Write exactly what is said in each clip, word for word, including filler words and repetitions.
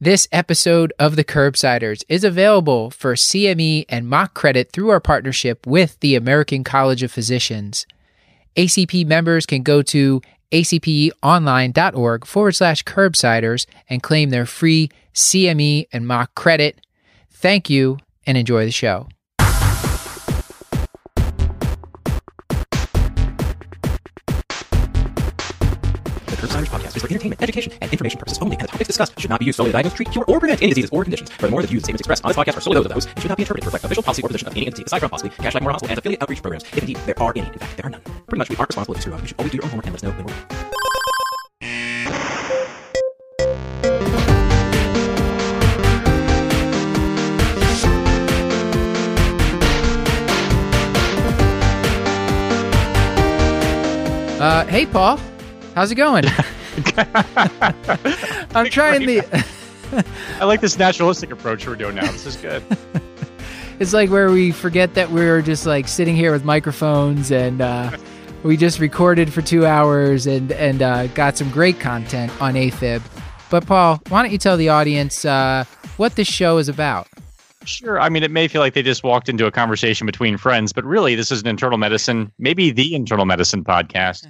This episode of The Curbsiders is available for C M E and M O C credit through our partnership with the American College of Physicians. A C P members can go to acponline.org forward slash curbsiders and claim their free C M E and M O C credit. Thank you and enjoy the show. Podcast is for entertainment, education, and information purposes only, and the topics discussed should not be used solely to diagnose, treat, cure, or prevent any diseases or conditions. Furthermore, the views and statements expressed on this podcast are solely those of the host and should not be interpreted to reflect official policy or position of any entity aside from possibly Cashlack Memorial Hospital and affiliate outreach programs, if indeed there are any. In fact, there are none. Pretty much, we aren't responsible if you screw up. You should always do your own homework and let us know when we're done. Uh, hey, Paul. How's it going? I'm trying the... I like this naturalistic approach we're doing now. This is good. It's like where we forget that we're just like sitting here with microphones and uh, we just recorded for two hours and, and uh, got some great content on AFib. But Paul, why don't you tell the audience uh, what this show is about? Sure. I mean, it may feel like they just walked into a conversation between friends, but really this is an internal medicine, maybe the internal medicine podcast.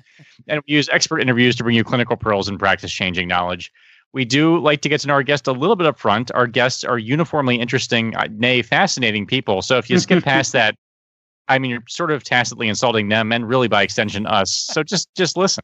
And we use expert interviews to bring you clinical pearls and practice-changing knowledge. We do like to get to know our guests a little bit up front. Our guests are uniformly interesting, nay, fascinating people. So if you skip past that, I mean, you're sort of tacitly insulting them and really by extension us. So just just listen.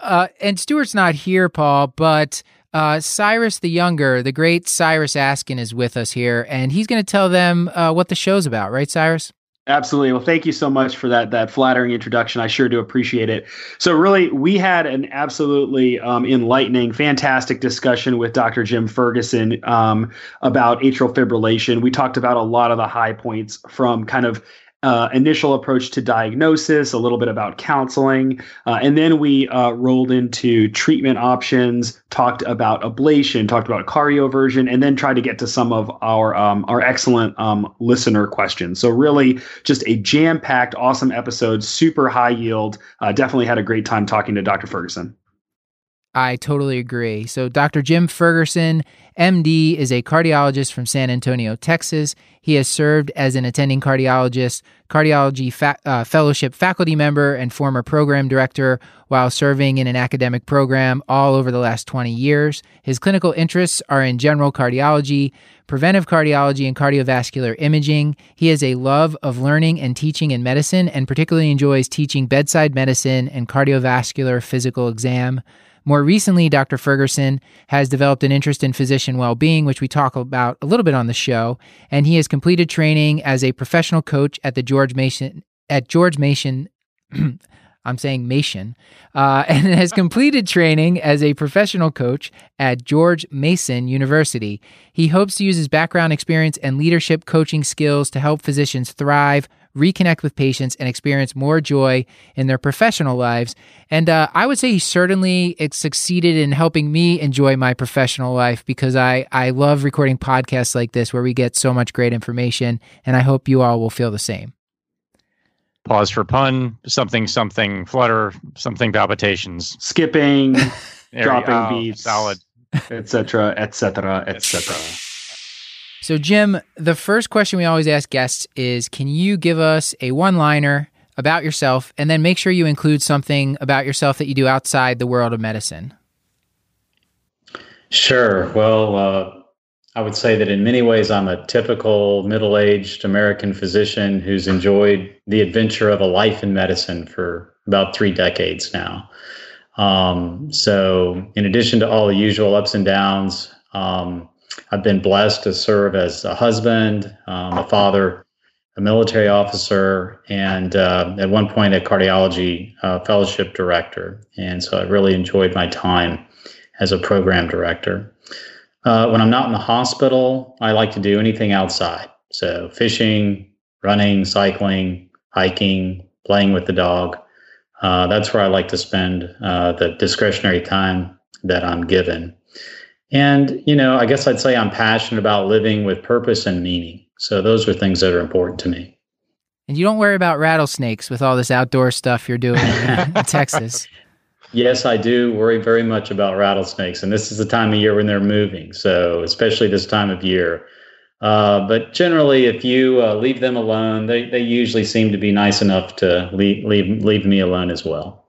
Uh, and Stuart's not here, Paul, but... Uh, Cyrus the Younger, the great Cyrus Askin is with us here, and he's going to tell them uh, what the show's about. Right, Cyrus? Absolutely. Well, thank you so much for that that flattering introduction. I sure do appreciate it. So really, we had an absolutely um, enlightening, fantastic discussion with Doctor Jim Ferguson um, about atrial fibrillation. We talked about a lot of the high points from kind of Uh, initial approach to diagnosis, a little bit about counseling, uh, and then we uh, rolled into treatment options, talked about ablation, talked about cardioversion, and then tried to get to some of our um, our excellent um, listener questions. So really just a jam-packed, awesome episode, super high yield. Uh, definitely had a great time talking to Doctor Ferguson. I totally agree. So Doctor Jim Ferguson, M D, is a cardiologist from San Antonio, Texas. He has served as an attending cardiologist, cardiology fa- uh, fellowship faculty member, and former program director while serving in an academic program all over the last twenty years. His clinical interests are in general cardiology, preventive cardiology, and cardiovascular imaging. He has a love of learning and teaching in medicine and particularly enjoys teaching bedside medicine and cardiovascular physical exam. More recently, Doctor Ferguson has developed an interest in physician well-being, which we talk about a little bit on the show, and he has completed training as a professional coach at the George Mason, at George Mason, I'm saying Mason, uh, and has completed training as a professional coach at George Mason University. He hopes to use his background experience and leadership coaching skills to help physicians thrive, reconnect with patients, and experience more joy in their professional lives. And uh, I would say he certainly succeeded in helping me enjoy my professional life because I, I love recording podcasts like this where we get so much great information, and I hope you all will feel the same. Pause for pun, something, something, flutter, something, palpitations. Skipping, dropping oh, beats, solid, et cetera, et cetera, et cetera. So, Jim, the first question we always ask guests is, can you give us a one-liner about yourself and then make sure you include something about yourself that you do outside the world of medicine? Sure. Well, uh, I would say that in many ways I'm a typical middle-aged American physician who's enjoyed the adventure of a life in medicine for about three decades now. Um, so, in addition to all the usual ups and downs, um, I've been blessed to serve as a husband, um, a father, a military officer, and uh, at one point a cardiology uh, fellowship director. And so I really enjoyed my time as a program director. Uh, when I'm not in the hospital, I like to do anything outside. So fishing, running, cycling, hiking, playing with the dog. Uh, that's where I like to spend uh, the discretionary time that I'm given. And, you know, I guess I'd say I'm passionate about living with purpose and meaning. So those are things that are important to me. And you don't worry about rattlesnakes with all this outdoor stuff you're doing in Texas. Yes, I do worry very much about rattlesnakes, and this is the time of year when they're moving, so especially this time of year. Uh, but generally, if you uh, leave them alone, they, they usually seem to be nice enough to leave, leave, leave me alone as well.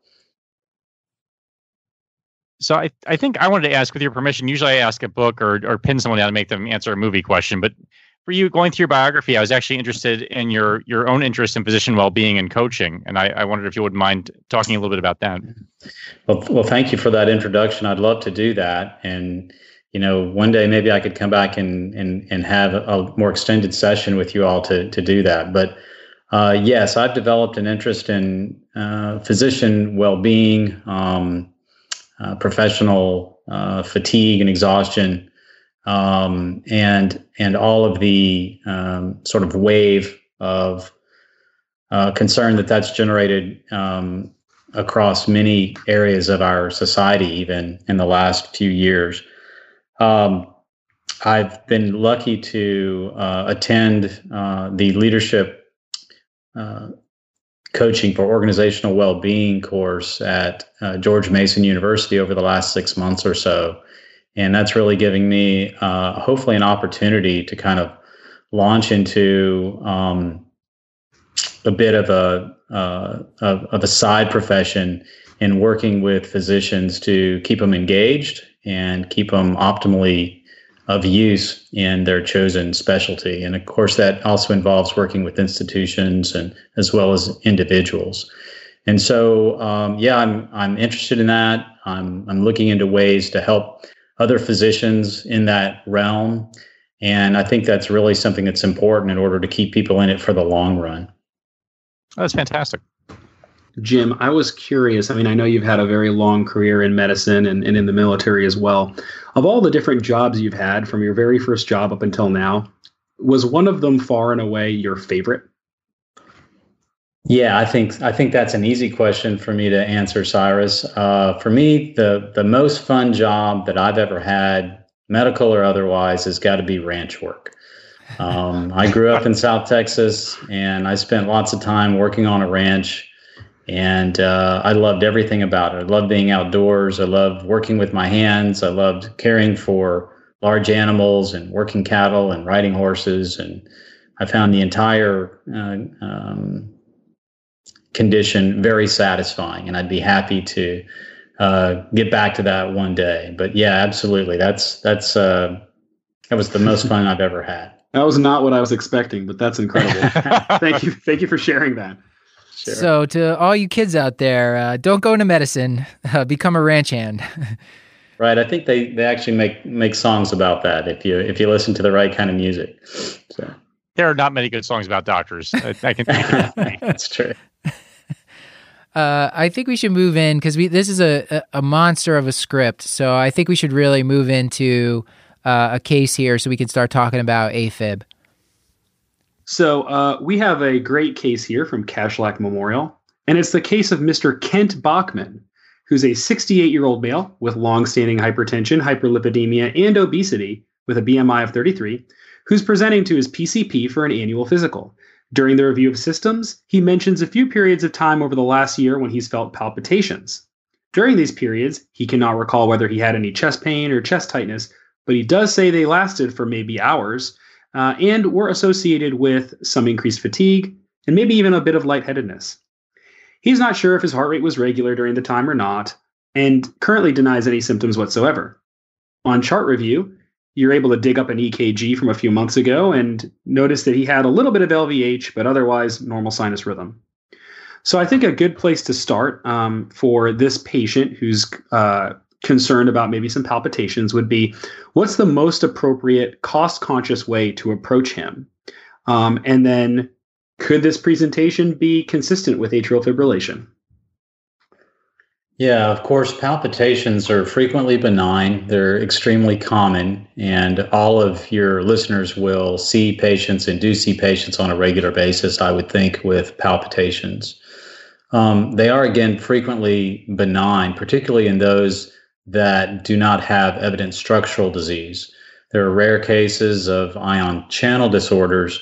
So I, I think I wanted to ask, with your permission, usually I ask a book or, or pin someone down to make them answer a movie question. But for you, going through your biography, I was actually interested in your, your own interest in physician well-being and coaching. And I, I wondered if you wouldn't mind talking a little bit about that. Well, well, thank you for that introduction. I'd love to do that. And, you know, one day maybe I could come back and and, and have a more extended session with you all to, to do that. But uh, yes, I've developed an interest in uh, physician well-being, um Uh, professional uh, fatigue and exhaustion, um, and and all of the um, sort of wave of uh, concern that that's generated um, across many areas of our society, even in the last few years. Um, I've been lucky to uh, attend uh, the leadership uh coaching for organizational well-being course at uh, George Mason University over the last six months or so. And that's really giving me uh, hopefully an opportunity to kind of launch into um, a bit of a, uh, of, of a side profession in working with physicians to keep them engaged and keep them optimally of use in their chosen specialty. And of course, that also involves working with institutions and as well as individuals. And so, um, yeah, I'm I'm interested in that. I'm I'm looking into ways to help other physicians in that realm. And I think that's really something that's important in order to keep people in it for the long run. Oh, that's fantastic. Jim, I was curious. I mean, I know you've had a very long career in medicine and, and in the military as well. Of all the different jobs you've had from your very first job up until now, was one of them far and away your favorite? Yeah, I think I think that's an easy question for me to answer, Cyrus. Uh, for me, the, the most fun job that I've ever had, medical or otherwise, has got to be ranch work. Um, I grew up in South Texas, and I spent lots of time working on a ranch. And uh, I loved everything about it. I loved being outdoors. I loved working with my hands. I loved caring for large animals and working cattle and riding horses. And I found the entire uh, um, condition very satisfying. And I'd be happy to uh, get back to that one day. But yeah, absolutely. That's that's uh, that was the most fun I've ever had. That was not what I was expecting, but that's incredible. Thank you. Thank you for sharing that. Sure. So to all you kids out there, uh, don't go into medicine, uh, become a ranch hand. Right. I think they, they actually make, make songs about that if you if you listen to the right kind of music. So. There are not many good songs about doctors. I, I can think that's true. Uh, I think we should move in because we this is a, a monster of a script. So I think we should really move into uh, a case here so we can start talking about AFib. So uh, we have a great case here from Cashlack Memorial, and it's the case of Mister Kent Bachman, who's a sixty-eight-year-old male with longstanding hypertension, hyperlipidemia, and obesity with a B M I of thirty-three, who's presenting to his P C P for an annual physical. During the review of systems, he mentions a few periods of time over the last year when he's felt palpitations. During these periods, he cannot recall whether he had any chest pain or chest tightness, but he does say they lasted for maybe hours, Uh, and were associated with some increased fatigue and maybe even a bit of lightheadedness. He's not sure if his heart rate was regular during the time or not, and currently denies any symptoms whatsoever. On chart review, you're able to dig up an E K G from a few months ago and notice that he had a little bit of L V H, but otherwise normal sinus rhythm. So I think a good place to start um, for this patient who's uh, concerned about maybe some palpitations would be, what's the most appropriate cost-conscious way to approach him? Um, and then could this presentation be consistent with atrial fibrillation? Yeah, of course, palpitations are frequently benign. They're extremely common, and all of your listeners will see patients and do see patients on a regular basis, I would think, with palpitations. Um, they are, again, frequently benign, particularly in those that do not have evident structural disease. There are rare cases of ion channel disorders,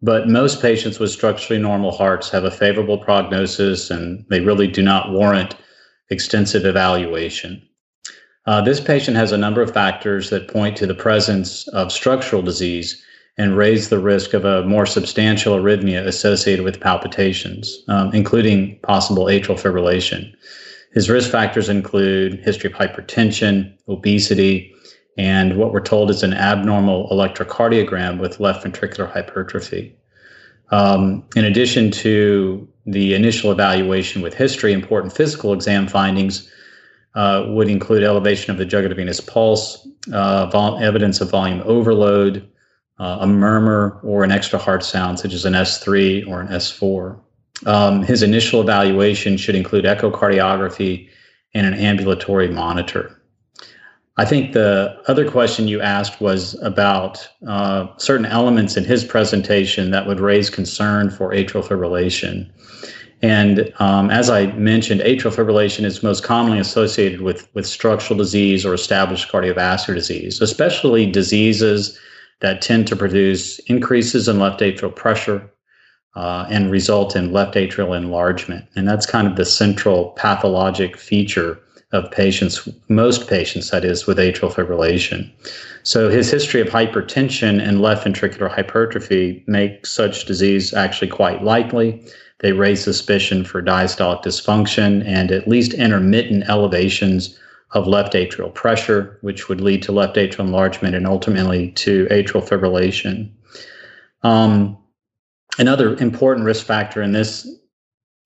but most patients with structurally normal hearts have a favorable prognosis, and they really do not warrant extensive evaluation. Uh, this patient has a number of factors that point to the presence of structural disease and raise the risk of a more substantial arrhythmia associated with palpitations, um, including possible atrial fibrillation. His risk factors include history of hypertension, obesity, and what we're told is an abnormal electrocardiogram with left ventricular hypertrophy. Um, in addition to the initial evaluation with history, important physical exam findings uh, would include elevation of the jugular venous pulse, uh, vol- evidence of volume overload, uh, a murmur, or an extra heart sound, such as an S three or an S four. Um, his initial evaluation should include echocardiography and an ambulatory monitor. I think the other question you asked was about uh, certain elements in his presentation that would raise concern for atrial fibrillation. And um, as I mentioned, atrial fibrillation is most commonly associated with, with structural disease or established cardiovascular disease, especially diseases that tend to produce increases in left atrial pressure uh, and result in left atrial enlargement. And that's kind of the central pathologic feature of patients, most patients, that is, with atrial fibrillation. So his history of hypertension and left ventricular hypertrophy make such disease actually quite likely. They raise suspicion for diastolic dysfunction and at least intermittent elevations of left atrial pressure, which would lead to left atrial enlargement and ultimately to atrial fibrillation. Um, another important risk factor in this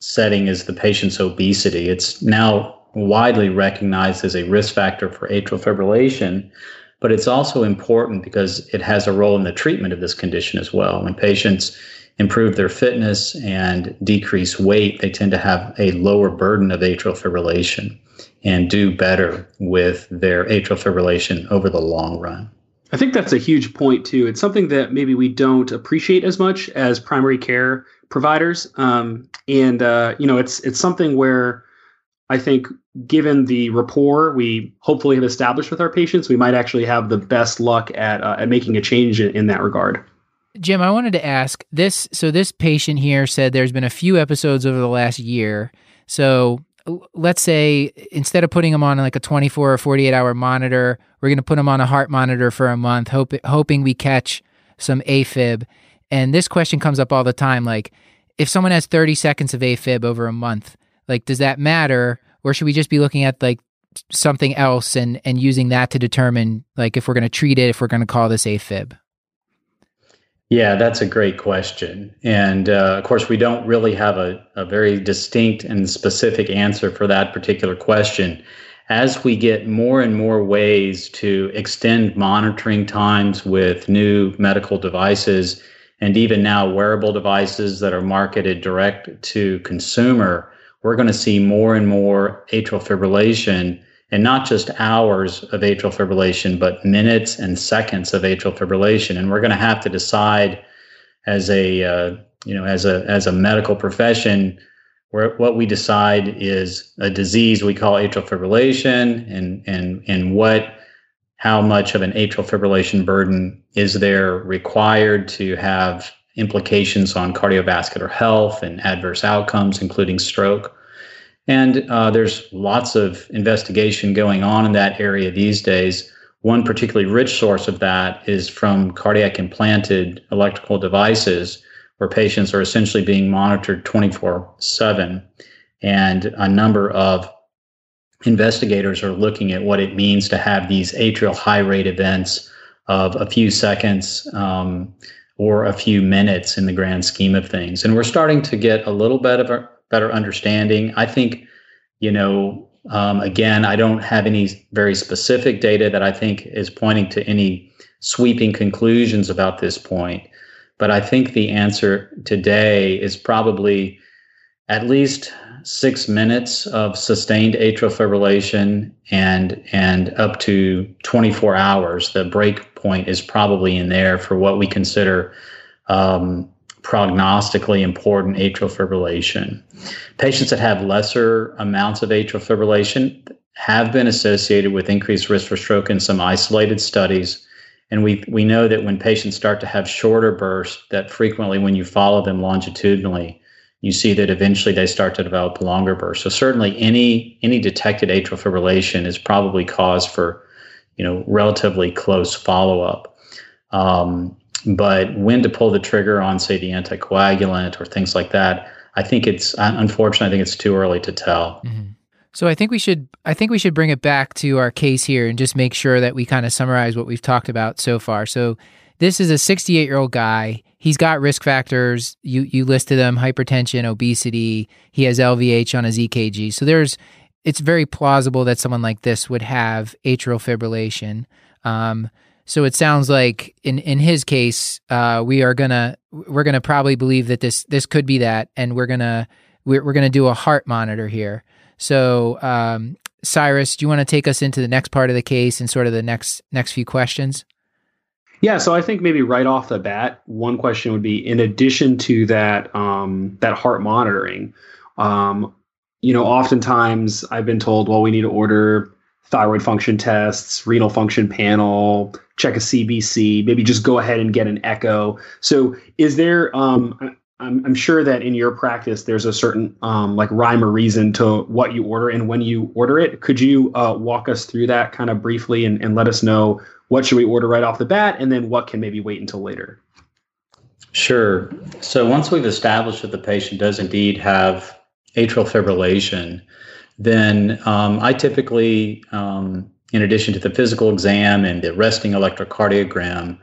setting is the patient's obesity. It's now widely recognized as a risk factor for atrial fibrillation, but it's also important because it has a role in the treatment of this condition as well. When patients improve their fitness and decrease weight, they tend to have a lower burden of atrial fibrillation and do better with their atrial fibrillation over the long run. I think that's a huge point too. It's something that maybe we don't appreciate as much as primary care providers. Um, and, uh, you know, it's, it's something where I think given the rapport we hopefully have established with our patients, we might actually have the best luck at uh, at making a change in, in that regard. Jim, I wanted to ask this. So this patient here said there's been a few episodes over the last year. So let's say instead of putting them on like a twenty-four or forty-eight hour monitor, we're going to put them on a heart monitor for a month, hope, hoping we catch some AFib. And this question comes up all the time. Like if someone has thirty seconds of AFib over a month, like, does that matter, or should we just be looking at like something else and, and using that to determine like if we're going to treat it, if we're going to call this AFib? Yeah, that's a great question. And uh, of course, we don't really have a, a very distinct and specific answer for that particular question. As we get more and more ways to extend monitoring times with new medical devices and even now wearable devices that are marketed direct to consumer, we're going to see more and more atrial fibrillation, and not just hours of atrial fibrillation, but minutes and seconds of atrial fibrillation. And we're going to have to decide as a, uh, you know, as a, as a medical profession, where what we decide is a disease we call atrial fibrillation and, and, and what, how much of an atrial fibrillation burden is there required to have implications on cardiovascular health and adverse outcomes, including stroke. And uh, there's lots of investigation going on in that area these days. One particularly rich source of that is from cardiac implanted electrical devices, where patients are essentially being monitored twenty-four seven. And a number of investigators are looking at what it means to have these atrial high rate events of a few seconds, um, or a few minutes in the grand scheme of things. And we're starting to get a little bit of a better understanding. I think, you know, um, again, I don't have any very specific data that I think is pointing to any sweeping conclusions about this point. But I think the answer today is probably at least six minutes of sustained atrial fibrillation and, and up to twenty-four hours. The break point is probably in there for what we consider um, prognostically important atrial fibrillation. Patients that have lesser amounts of atrial fibrillation have been associated with increased risk for stroke in some isolated studies. And we we know that when patients start to have shorter bursts, that frequently when you follow them longitudinally, you see that eventually they start to develop longer bursts. So certainly any any detected atrial fibrillation is probably cause for, you know, relatively close follow-up. Um, but when to pull the trigger on, say, the anticoagulant or things like that, I think it's, unfortunately, I think it's too early to tell. Mm-hmm. So I think we should I think we should bring it back to our case here and just make sure that we kind of summarize what we've talked about so far. So this is a sixty-eight-year-old guy. He's got risk factors. You you listed them: hypertension, obesity. He has L V H on his E K G. So there's it's very plausible that someone like this would have atrial fibrillation. Um, so it sounds like in in his case, uh, we are gonna we're gonna probably believe that this this could be that, and we're gonna we're we're gonna do a heart monitor here. So, um, Cyrus, do you want to take us into the next part of the case and sort of the next next few questions? Yeah, so I think maybe right off the bat, one question would be, in addition to that um, that heart monitoring, um, you know, oftentimes I've been told, well, we need to order thyroid function tests, renal function panel, check a C B C, maybe just go ahead and get an echo. So, is there? Um, I'm sure that in your practice, there's a certain um, like rhyme or reason to what you order and when you order it. Could you uh, walk us through that kind of briefly and, and let us know what should we order right off the bat and then what can maybe wait until later? Sure. So once we've established that the patient does indeed have atrial fibrillation, then um, I typically, um, in addition to the physical exam and the resting electrocardiogram,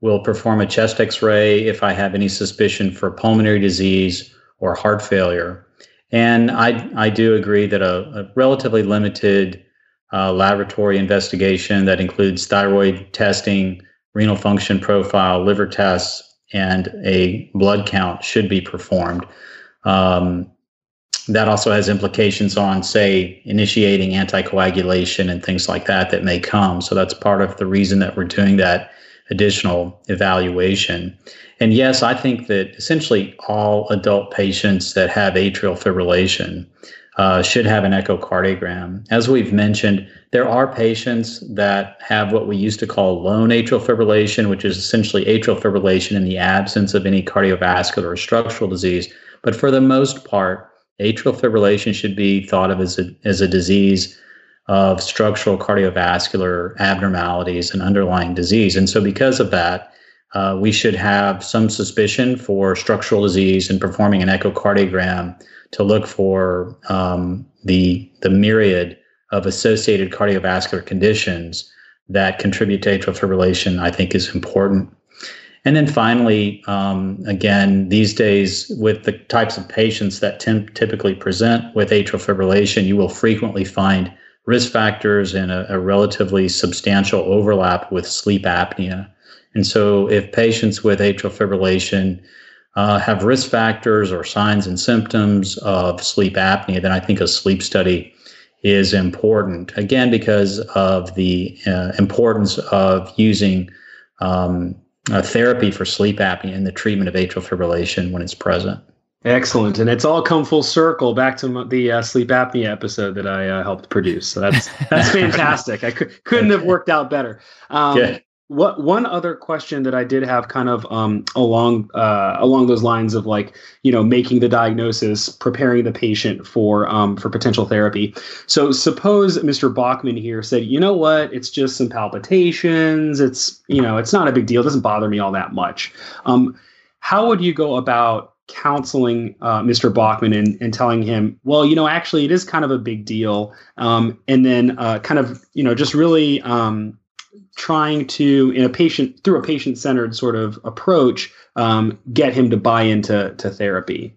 we'll perform a chest X-ray if I have any suspicion for pulmonary disease or heart failure. And I, I do agree that a, a relatively limited uh, laboratory investigation that includes thyroid testing, renal function profile, liver tests, and a blood count should be performed. Um, that also has implications on, say, initiating anticoagulation and things like that that may come. So that's part of the reason that we're doing that additional evaluation. And yes, I think that essentially all adult patients that have atrial fibrillation uh, should have an echocardiogram. As we've mentioned, there are patients that have what we used to call lone atrial fibrillation, which is essentially atrial fibrillation in the absence of any cardiovascular or structural disease. But for the most part, atrial fibrillation should be thought of as a, as a disease of structural cardiovascular abnormalities and underlying disease. And so because of that, uh, we should have some suspicion for structural disease and performing an echocardiogram to look for um, the, the myriad of associated cardiovascular conditions that contribute to atrial fibrillation, I think is important. And then finally, um, again, these days with the types of patients that t- typically present with atrial fibrillation, you will frequently find risk factors and a, a relatively substantial overlap with sleep apnea. And so if patients with atrial fibrillation uh, have risk factors or signs and symptoms of sleep apnea, then I think a sleep study is important, again, because of the uh, importance of using um, a therapy for sleep apnea in the treatment of atrial fibrillation when it's present. Excellent. And it's all come full circle back to the uh, sleep apnea episode that I uh, helped produce. So that's that's fantastic. I cu- couldn't have worked out better. Um, yeah. What one other question that I did have kind of um, along uh, along those lines of like, you know, making the diagnosis, preparing the patient for um, for potential therapy. So suppose Mister Bachman here said, you know what, it's just some palpitations. It's, you know, it's not a big deal. It doesn't bother me all that much. Um, how would you go about counseling uh, Mister Bachman and, and telling him, well, you know, actually it is kind of a big deal. Um, and then uh, kind of, you know, just really um, trying to, in a patient, through a patient-centered sort of approach, um, get him to buy into to therapy.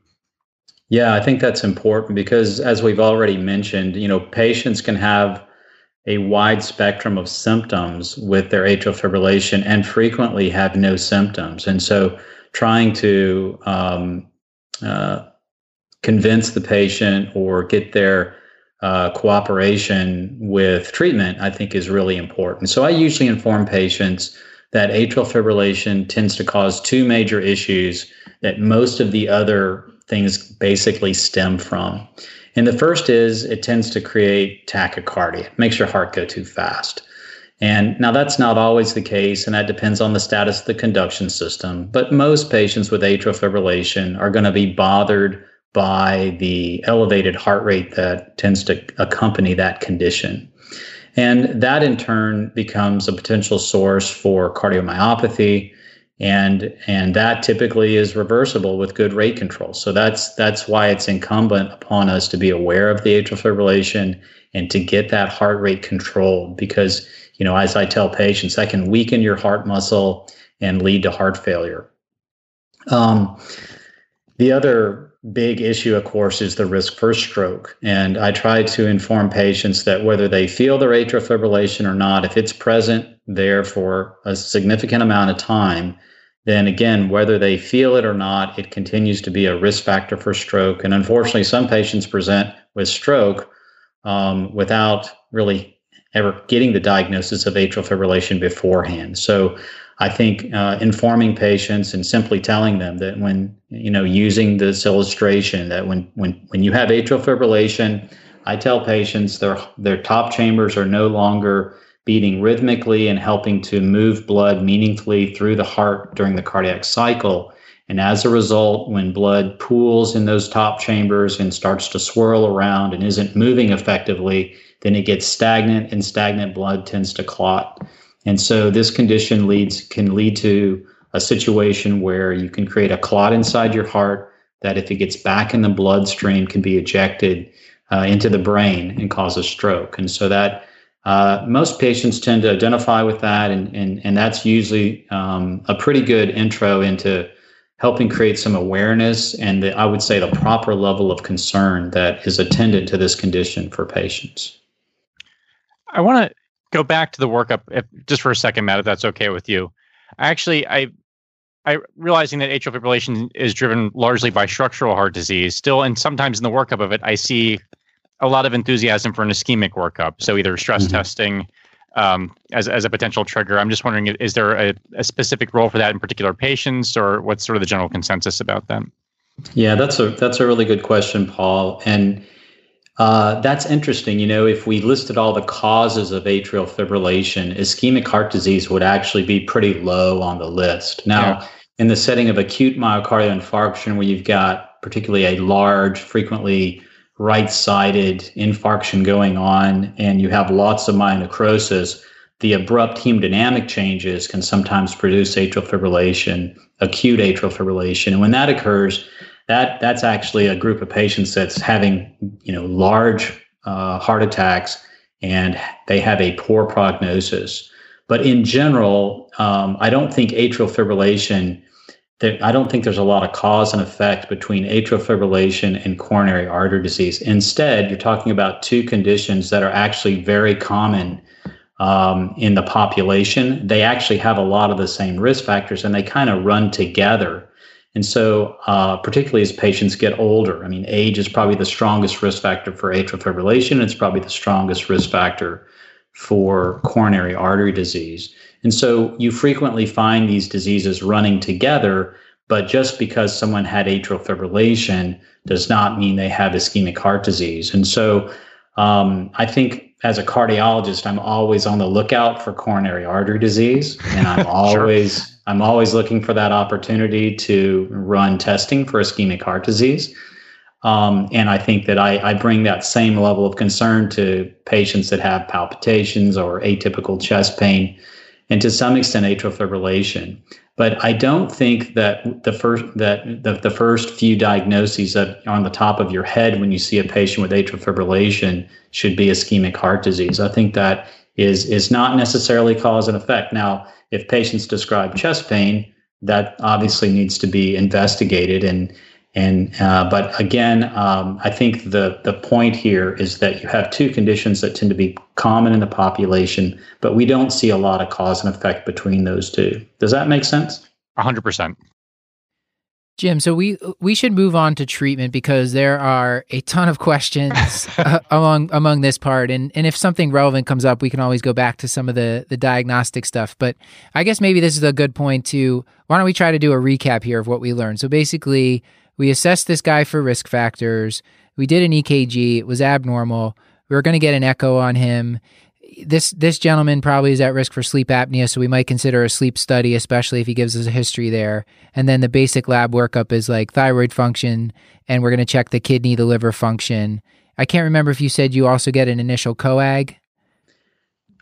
Yeah, I think that's important because as we've already mentioned, you know, patients can have a wide spectrum of symptoms with their atrial fibrillation and frequently have no symptoms. And so trying to um, uh, convince the patient or get their uh, cooperation with treatment, I think is really important. So I usually inform patients that atrial fibrillation tends to cause two major issues that most of the other things basically stem from. And the first is it tends to create tachycardia. It makes your heart go too fast. And now that's not always the case, and that depends on the status of the conduction system. But most patients with atrial fibrillation are going to be bothered by the elevated heart rate that tends to accompany that condition. And that in turn becomes a potential source for cardiomyopathy, and and that typically is reversible with good rate control. So that's that's why it's incumbent upon us to be aware of the atrial fibrillation and to get that heart rate controlled, because, you know, as I tell patients, that can weaken your heart muscle and lead to heart failure. Um, the other big issue, of course, is the risk for stroke. And I try to inform patients that whether they feel their atrial fibrillation or not, if it's present there for a significant amount of time, then again, whether they feel it or not, it continues to be a risk factor for stroke. And unfortunately, some patients present with stroke um, without really ever getting the diagnosis of atrial fibrillation beforehand. So I think uh, informing patients and simply telling them that when, you know, using this illustration, that when when when you have atrial fibrillation, I tell patients their their top chambers are no longer beating rhythmically and helping to move blood meaningfully through the heart during the cardiac cycle. And as a result, when blood pools in those top chambers and starts to swirl around and isn't moving effectively, then it gets stagnant, and stagnant blood tends to clot. And so this condition leads can lead to a situation where you can create a clot inside your heart that, if it gets back in the bloodstream, can be ejected uh, into the brain and cause a stroke. And so that uh, most patients tend to identify with that, and and, and that's usually um, a pretty good intro into helping create some awareness and the, I would say the proper level of concern that is attendant to this condition for patients. I want to go back to the workup if, just for a second, Matt, if that's okay with you. I actually, I, I realizing that atrial fibrillation is driven largely by structural heart disease still, and sometimes in the workup of it, I see a lot of enthusiasm for an ischemic workup. So either stress mm-hmm. testing um, as as a potential trigger. I'm just wondering, is there a, a specific role for that in particular patients, or what's sort of the general consensus about that? Yeah, that's a that's a really good question, Paul. And Uh, that's interesting. You know, if we listed all the causes of atrial fibrillation, ischemic heart disease would actually be pretty low on the list. Now, yeah. in the setting of acute myocardial infarction, where you've got particularly a large, frequently right-sided infarction going on, and you have lots of myonecrosis, the abrupt hemodynamic changes can sometimes produce atrial fibrillation, acute atrial fibrillation. And when that occurs, That that's actually a group of patients that's having, you know, large uh, heart attacks, and they have a poor prognosis. But in general, um, I don't think atrial fibrillation, that I don't think there's a lot of cause and effect between atrial fibrillation and coronary artery disease. Instead, you're talking about two conditions that are actually very common um, in the population. They actually have a lot of the same risk factors, and they kind of run together. And so, uh, particularly as patients get older, I mean, age is probably the strongest risk factor for atrial fibrillation. It's probably the strongest risk factor for coronary artery disease. And so you frequently find these diseases running together, but just because someone had atrial fibrillation does not mean they have ischemic heart disease. And so um, I think as a cardiologist, I'm always on the lookout for coronary artery disease, and I'm always sure. I'm always looking for that opportunity to run testing for ischemic heart disease. Um, and I think that I, I bring that same level of concern to patients that have palpitations or atypical chest pain, and to some extent atrial fibrillation. But I don't think that the first that the, the first few diagnoses that are on the top of your head when you see a patient with atrial fibrillation should be ischemic heart disease. I think that is is not necessarily cause and effect. Now, if patients describe chest pain, that obviously needs to be investigated. And and uh, but again, um, I think the the point here is that you have two conditions that tend to be common in the population, but we don't see a lot of cause and effect between those two. Does that make sense? one hundred percent. Jim, so we we should move on to treatment, because there are a ton of questions uh, among among this part, and and if something relevant comes up, we can always go back to some of the the diagnostic stuff. But I guess maybe this is a good point to, why don't we try to do a recap here of what we learned? So basically, we assessed this guy for risk factors. We did an E K G. It was abnormal. We were going to get an echo on him. this this gentleman probably is at risk for sleep apnea, so we might consider a sleep study, especially if he gives us a history there. And then the basic lab workup is like thyroid function, and we're going to check the kidney, the liver function. I can't remember if you said you also get an initial coag.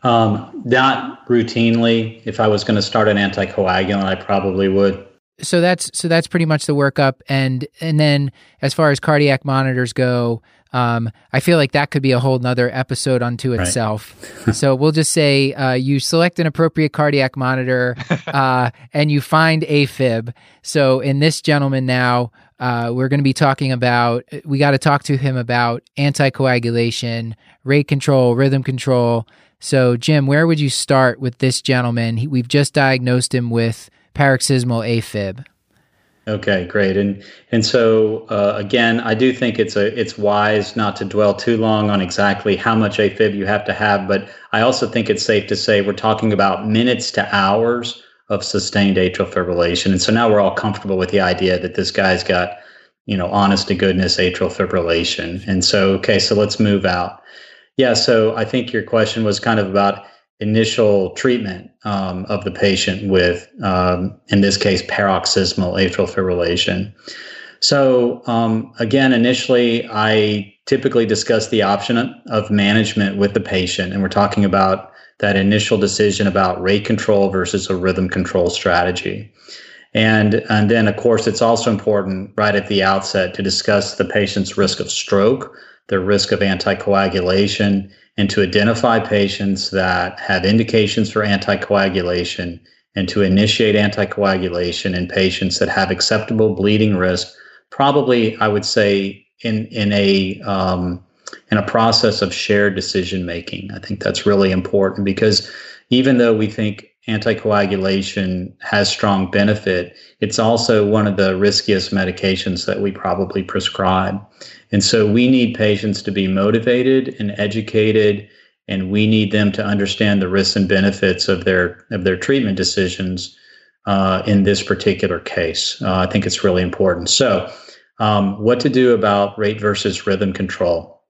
Um, not routinely. If I was going to start an anticoagulant, I probably would. So that's so that's pretty much the workup, and and then as far as cardiac monitors go, um, I feel like that could be a whole nother episode unto itself. Right. So we'll just say uh, you select an appropriate cardiac monitor uh, and you find AFib. So in this gentleman now, uh, we're going to be talking about we got to talk to him about anticoagulation, rate control, rhythm control. So Jim, where would you start with this gentleman? He, we've just diagnosed him with paroxysmal AFib. Okay, great. And and so uh, again, I do think it's a it's wise not to dwell too long on exactly how much AFib you have to have, but I also think it's safe to say we're talking about minutes to hours of sustained atrial fibrillation. And so now we're all comfortable with the idea that this guy's got, you know, honest to goodness atrial fibrillation. And so, okay, so let's move out. Yeah, so I think your question was kind of about initial treatment um, of the patient with, um, in this case, paroxysmal atrial fibrillation. So um, again, initially, I typically discuss the option of management with the patient, and we're talking about that initial decision about rate control versus a rhythm control strategy. And, and then, of course, it's also important right at the outset to discuss the patient's risk of stroke, the risk of anticoagulation, and to identify patients that have indications for anticoagulation and to initiate anticoagulation in patients that have acceptable bleeding risk, probably, I would say, in in a um, in a process of shared decision-making. I think that's really important because even though we think anticoagulation has strong benefit, it's also one of the riskiest medications that we probably prescribe. And so we need patients to be motivated and educated, and we need them to understand the risks and benefits of their of their treatment decisions uh, in this particular case. Uh, I think it's really important. So um, what to do about rate versus rhythm control?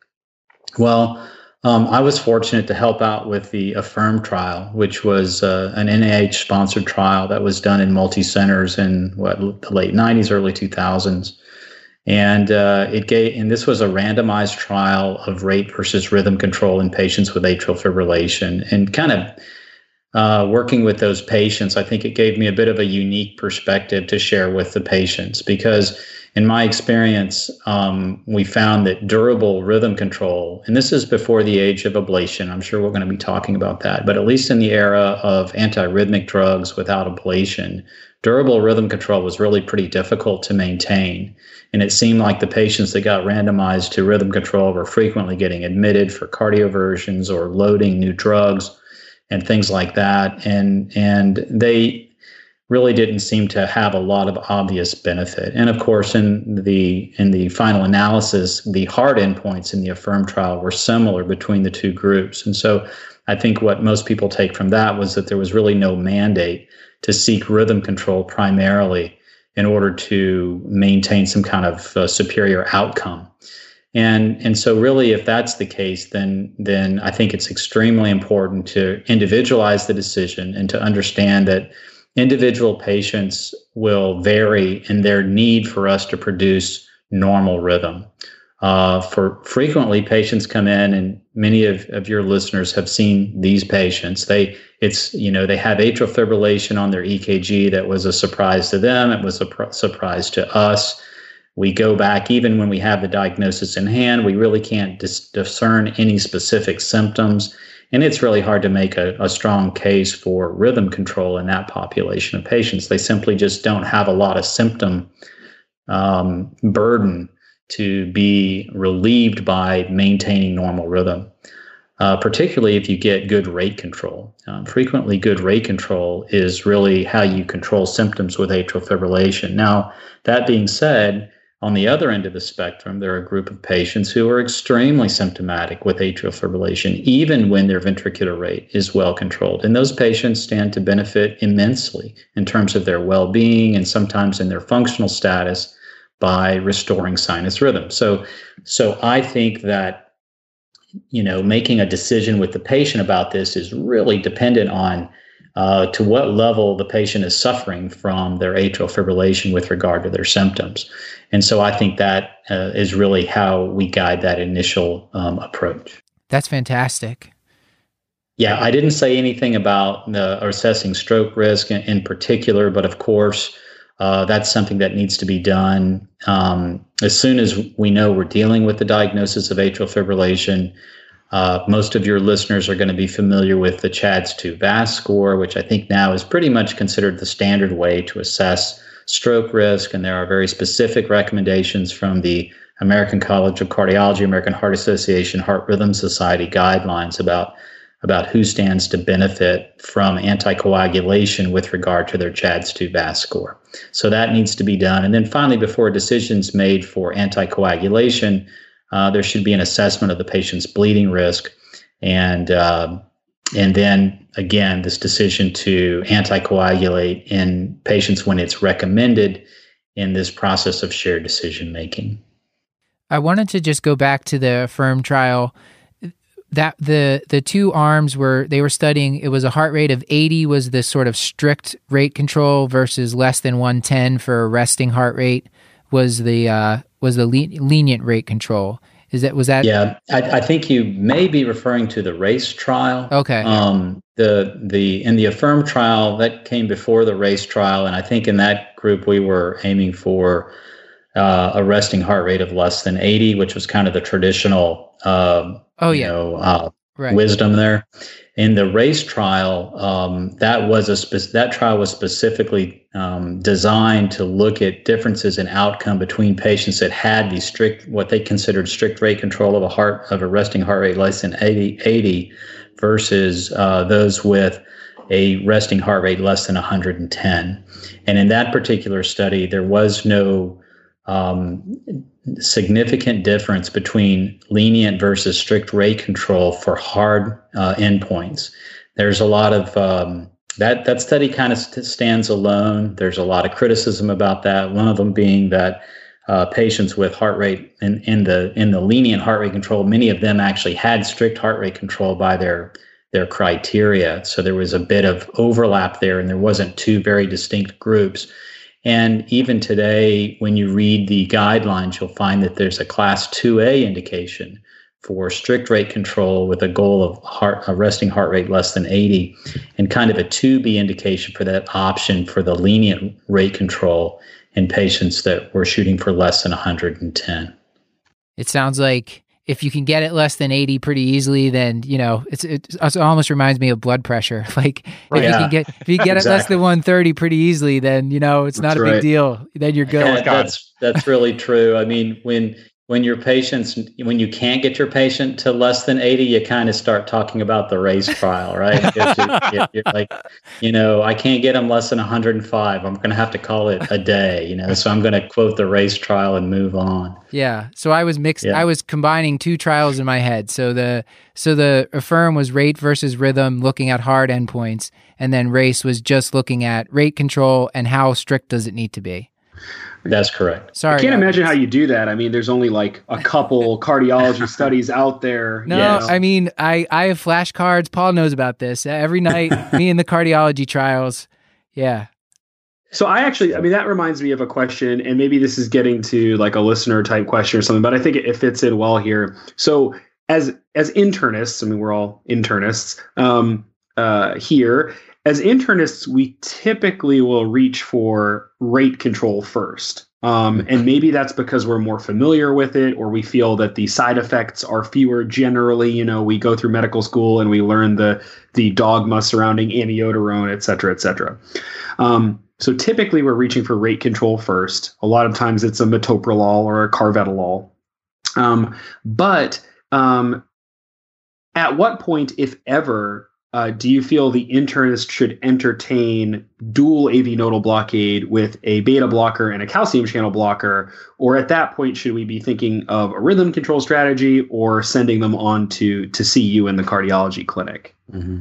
Well, Um, I was fortunate to help out with the AFFIRM trial, which was uh, an N I H-sponsored trial that was done in multi-centers in what the late nineties, early two thousands, and uh, it gave. And this was a randomized trial of rate versus rhythm control in patients with atrial fibrillation. And kind of uh, working with those patients, I think it gave me a bit of a unique perspective to share with the patients because, in my experience, um, we found that durable rhythm control, and this is before the age of ablation. I'm sure we're going to be talking about that, but at least in the era of antiarrhythmic drugs without ablation, durable rhythm control was really pretty difficult to maintain. And it seemed like the patients that got randomized to rhythm control were frequently getting admitted for cardioversions or loading new drugs and things like that. And, and they really didn't seem to have a lot of obvious benefit. And of course, in the in the final analysis, the hard endpoints in the AFFIRM trial were similar between the two groups. And so I think what most people take from that was that there was really no mandate to seek rhythm control primarily in order to maintain some kind of uh, superior outcome. And and so really, if that's the case, then then I think it's extremely important to individualize the decision and to understand that individual patients will vary in their need for us to produce normal rhythm. Uh, for frequently, patients come in, and many of, of your listeners have seen these patients. They it's you know they have atrial fibrillation on their E K G that was a surprise to them. It was a pr- surprise to us. We go back even when we have the diagnosis in hand. We really can't dis- discern any specific symptoms. And it's really hard to make a, a strong case for rhythm control in that population of patients. They simply just don't have a lot of symptom um, burden to be relieved by maintaining normal rhythm, uh, particularly if you get good rate control. Um, frequently, good rate control is really how you control symptoms with atrial fibrillation. Now, that being said, on the other end of the spectrum, there are a group of patients who are extremely symptomatic with atrial fibrillation, even when their ventricular rate is well controlled. And those patients stand to benefit immensely in terms of their well-being and sometimes in their functional status by restoring sinus rhythm. So, so I think that you know, making a decision with the patient about this is really dependent on uh, to what level the patient is suffering from their atrial fibrillation with regard to their symptoms. And so I think that uh, is really how we guide that initial um, approach. That's fantastic. Yeah, I didn't say anything about uh, assessing stroke risk in, in particular, but of course, uh, that's something that needs to be done um, as soon as we know we're dealing with the diagnosis of atrial fibrillation. Uh, most of your listeners are going to be familiar with the C H A D S two VASc score, which I think now is pretty much considered the standard way to assess stroke risk. And there are very specific recommendations from the American College of Cardiology, American Heart Association, Heart Rhythm Society guidelines about about who stands to benefit from anticoagulation with regard to their C H A D S two VASc score. So that needs to be done. And then finally, before a decision's made for anticoagulation, uh, there should be an assessment of the patient's bleeding risk. And, uh, and then, again, this decision to anticoagulate in patients when it's recommended in this process of shared decision-making. I wanted to just go back to the AFFIRM trial. That the the two arms were, they were studying, it was a heart rate of eighty was the sort of strict rate control versus less than one ten for resting heart rate was the uh, was the le- lenient rate control. Is that was that? Yeah, I, I think you may be referring to the RACE trial. Okay. Um, the the in the AFFIRM trial that came before the RACE trial, and I think in that group we were aiming for uh, a resting heart rate of less than eighty, which was kind of the traditional. Uh, Oh, yeah. You know, uh, right. Wisdom there. In the RACE trial, um, that was a spe- that trial was specifically um, designed to look at differences in outcome between patients that had the strict, what they considered strict rate control of a heart of a resting heart rate less than eighty, eighty versus uh, those with a resting heart rate less than one ten. And in that particular study, there was no Um, significant difference between lenient versus strict rate control for hard uh, endpoints. There's a lot of um, that that study kind of st- stands alone. There's a lot of criticism about that. One of them being that uh, patients with heart rate in, in the in the lenient heart rate control, many of them actually had strict heart rate control by their their criteria. So there was a bit of overlap there, and there wasn't two very distinct groups. And even today, when you read the guidelines, you'll find that there's a class two A indication for strict rate control with a goal of heart, a resting heart rate less than eighty, and kind of a two B indication for that option for the lenient rate control in patients that were shooting for less than one ten. It sounds like if you can get it less than eighty pretty easily, then, you know, it's, it almost reminds me of blood pressure. Like if yeah. you can get, if you get exactly. it less than one thirty pretty easily, then, you know, it's that's not right. a big deal. Then you're good. Yeah, that's, that's really true. I mean, when, when your patients, when you can't get your patient to less than eighty, you kind of start talking about the RACE trial, right? You're, you're like, you know, I can't get them less than one oh five. I'm going to have to call it a day, you know, so I'm going to quote the RACE trial and move on. Yeah. So I was mixed. Yeah. I was combining two trials in my head. So the, so the AFFIRM was rate versus rhythm, looking at hard endpoints. And then RACE was just looking at rate control and how strict does it need to be? That's correct. Sorry, I can't imagine how you do that. I mean, there's only like a couple cardiology studies out there. No, you know? I mean, I, I have flashcards. Paul knows about this. Every night, me and the cardiology trials. Yeah. So I actually, I mean, that reminds me of a question, and maybe this is getting to like a listener type question or something, but I think it, it fits in well here. So as as internists, I mean, we're all internists um, uh, here. As internists, we typically will reach for rate control first. Um, and maybe that's because we're more familiar with it, or we feel that the side effects are fewer generally. You know, we go through medical school and we learn the the dogma surrounding amiodarone, et cetera, et cetera. Um, so typically we're reaching for rate control first. A lot of times it's a metoprolol or a carvedilol. Um, but um, at what point, if ever, Uh, do you feel the internist should entertain dual A V nodal blockade with a beta blocker and a calcium channel blocker? Or at that point, should we be thinking of a rhythm control strategy or sending them on to, to see you in the cardiology clinic? Mm-hmm.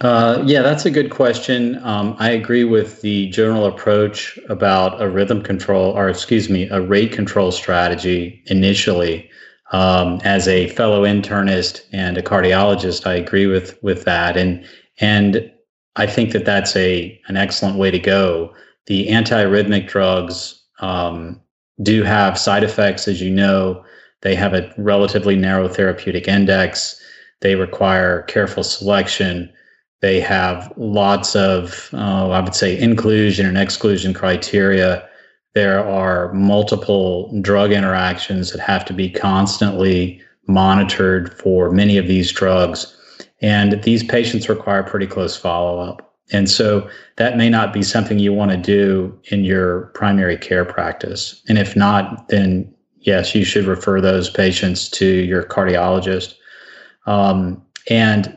Uh, yeah, that's a good question. Um, I agree with the general approach about a rhythm control, or excuse me, a rate control strategy initially. Um, as a fellow internist and a cardiologist, I agree with with that, and and I think that that's a an excellent way to go. The antiarrhythmic drugs um, do have side effects, as you know. They have a relatively narrow therapeutic index. They require careful selection. They have lots of, uh, I would say, inclusion and exclusion criteria. There are multiple drug interactions that have to be constantly monitored for many of these drugs. And these patients require pretty close follow-up. And so that may not be something you want to do in your primary care practice. And if not, then yes, you should refer those patients to your cardiologist. Um, and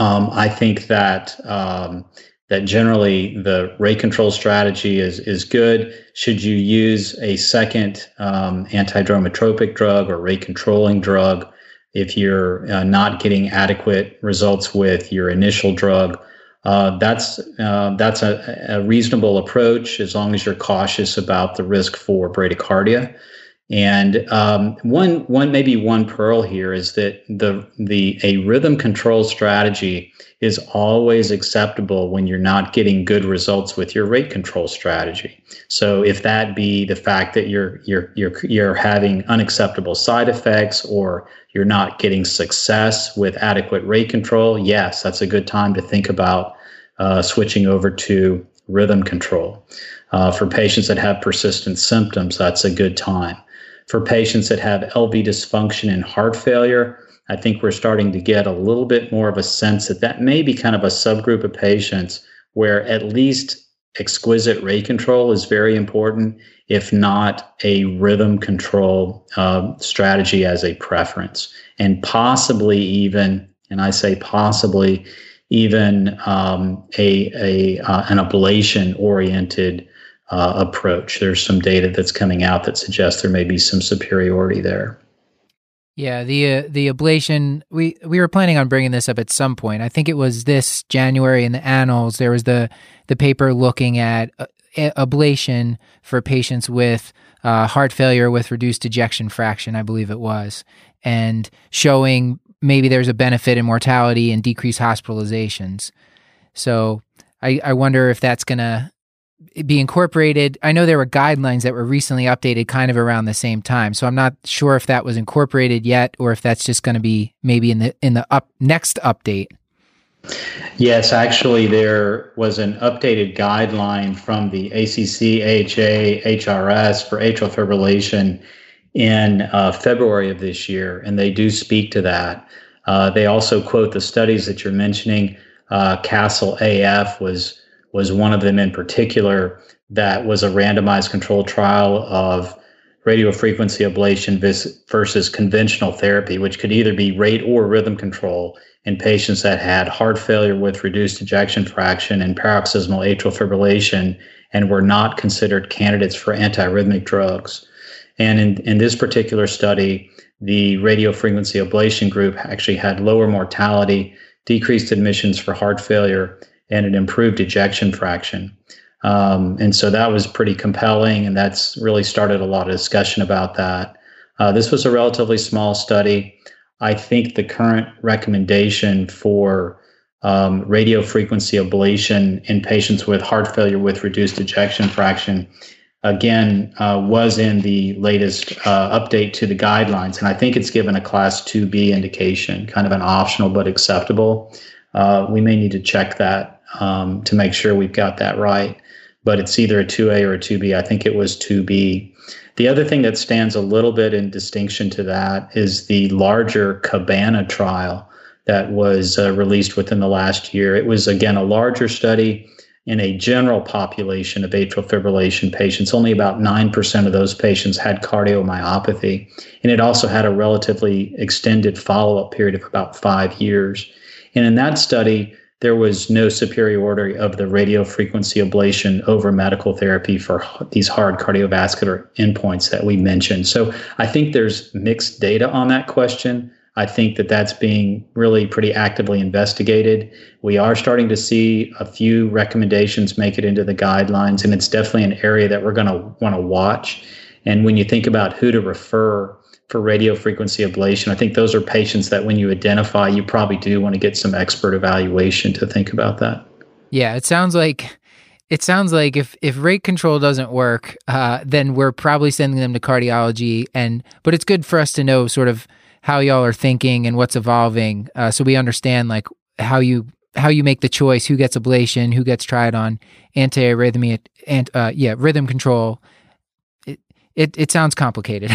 um, I think that um, that generally the rate control strategy is is good. Should you use a second um, antidromotropic drug or rate controlling drug if you're uh, not getting adequate results with your initial drug? Uh, that's uh, that's a, a reasonable approach as long as you're cautious about the risk for bradycardia. And um, one one maybe one pearl here is that the the a rhythm control strategy is always acceptable when you're not getting good results with your rate control strategy. So if that be the fact that you're you're you're you're having unacceptable side effects or you're not getting success with adequate rate control, yes, that's a good time to think about Uh, switching over to rhythm control. Uh, for patients that have persistent symptoms, that's a good time. For patients that have L V dysfunction and heart failure, I think we're starting to get a little bit more of a sense that that may be kind of a subgroup of patients where at least exquisite rate control is very important, if not a rhythm control uh, strategy as a preference. And possibly even, and I say possibly, even um, a, a uh, an ablation-oriented uh, approach. There's some data that's coming out that suggests there may be some superiority there. Yeah, the uh, the ablation, we, we were planning on bringing this up at some point. I think it was this January in the Annals, there was the, the paper looking at uh, ablation for patients with uh, heart failure with reduced ejection fraction, I believe it was, and showing maybe there's a benefit in mortality and decreased hospitalizations. So I, I wonder if that's going to be incorporated. I know there were guidelines that were recently updated kind of around the same time. So I'm not sure if that was incorporated yet or if that's just going to be maybe in the in the up next update. Yes, actually there was an updated guideline from the A C C, A H A, H R S for atrial fibrillation in uh, February of this year, and they do speak to that. Uh, they also quote the studies that you're mentioning. Uh, CASTLE-A F was was one of them in particular that was a randomized controlled trial of radiofrequency ablation vis- versus conventional therapy, which could either be rate or rhythm control in patients that had heart failure with reduced ejection fraction and paroxysmal atrial fibrillation and were not considered candidates for antiarrhythmic drugs. And in, in this particular study, the radiofrequency ablation group actually had lower mortality, decreased admissions for heart failure, and an improved ejection fraction. Um, and so that was pretty compelling, and that's really started a lot of discussion about that. Uh, this was a relatively small study. I think the current recommendation for um, radiofrequency ablation in patients with heart failure with reduced ejection fraction again, uh, was in the latest uh, update to the guidelines. And I think it's given a class two B indication, kind of an optional but acceptable. Uh, we may need to check that um, to make sure we've got that right. But it's either a two A or a two B. I think it was two B. The other thing that stands a little bit in distinction to that is the larger CABANA trial that was uh, released within the last year. It was, again, a larger study in a general population of atrial fibrillation patients. Only about nine percent of those patients had cardiomyopathy. And it also had a relatively extended follow-up period of about five years. And in that study, there was no superiority of the radiofrequency ablation over medical therapy for these hard cardiovascular endpoints that we mentioned. So I think there's mixed data on that question. I think that that's being really pretty actively investigated. We are starting to see a few recommendations make it into the guidelines, and it's definitely an area that we're going to want to watch. And when you think about who to refer for radiofrequency ablation. I think those are patients that when you identify, you probably do want to get some expert evaluation to think about that. Yeah, it sounds like it sounds like if if rate control doesn't work, uh, then we're probably sending them to cardiology. And but it's good for us to know sort of how y'all are thinking and what's evolving, uh, so we understand like how you how you make the choice, who gets ablation, who gets tried on anti-arrhythmia, and uh, yeah, rhythm control. It it, it sounds complicated.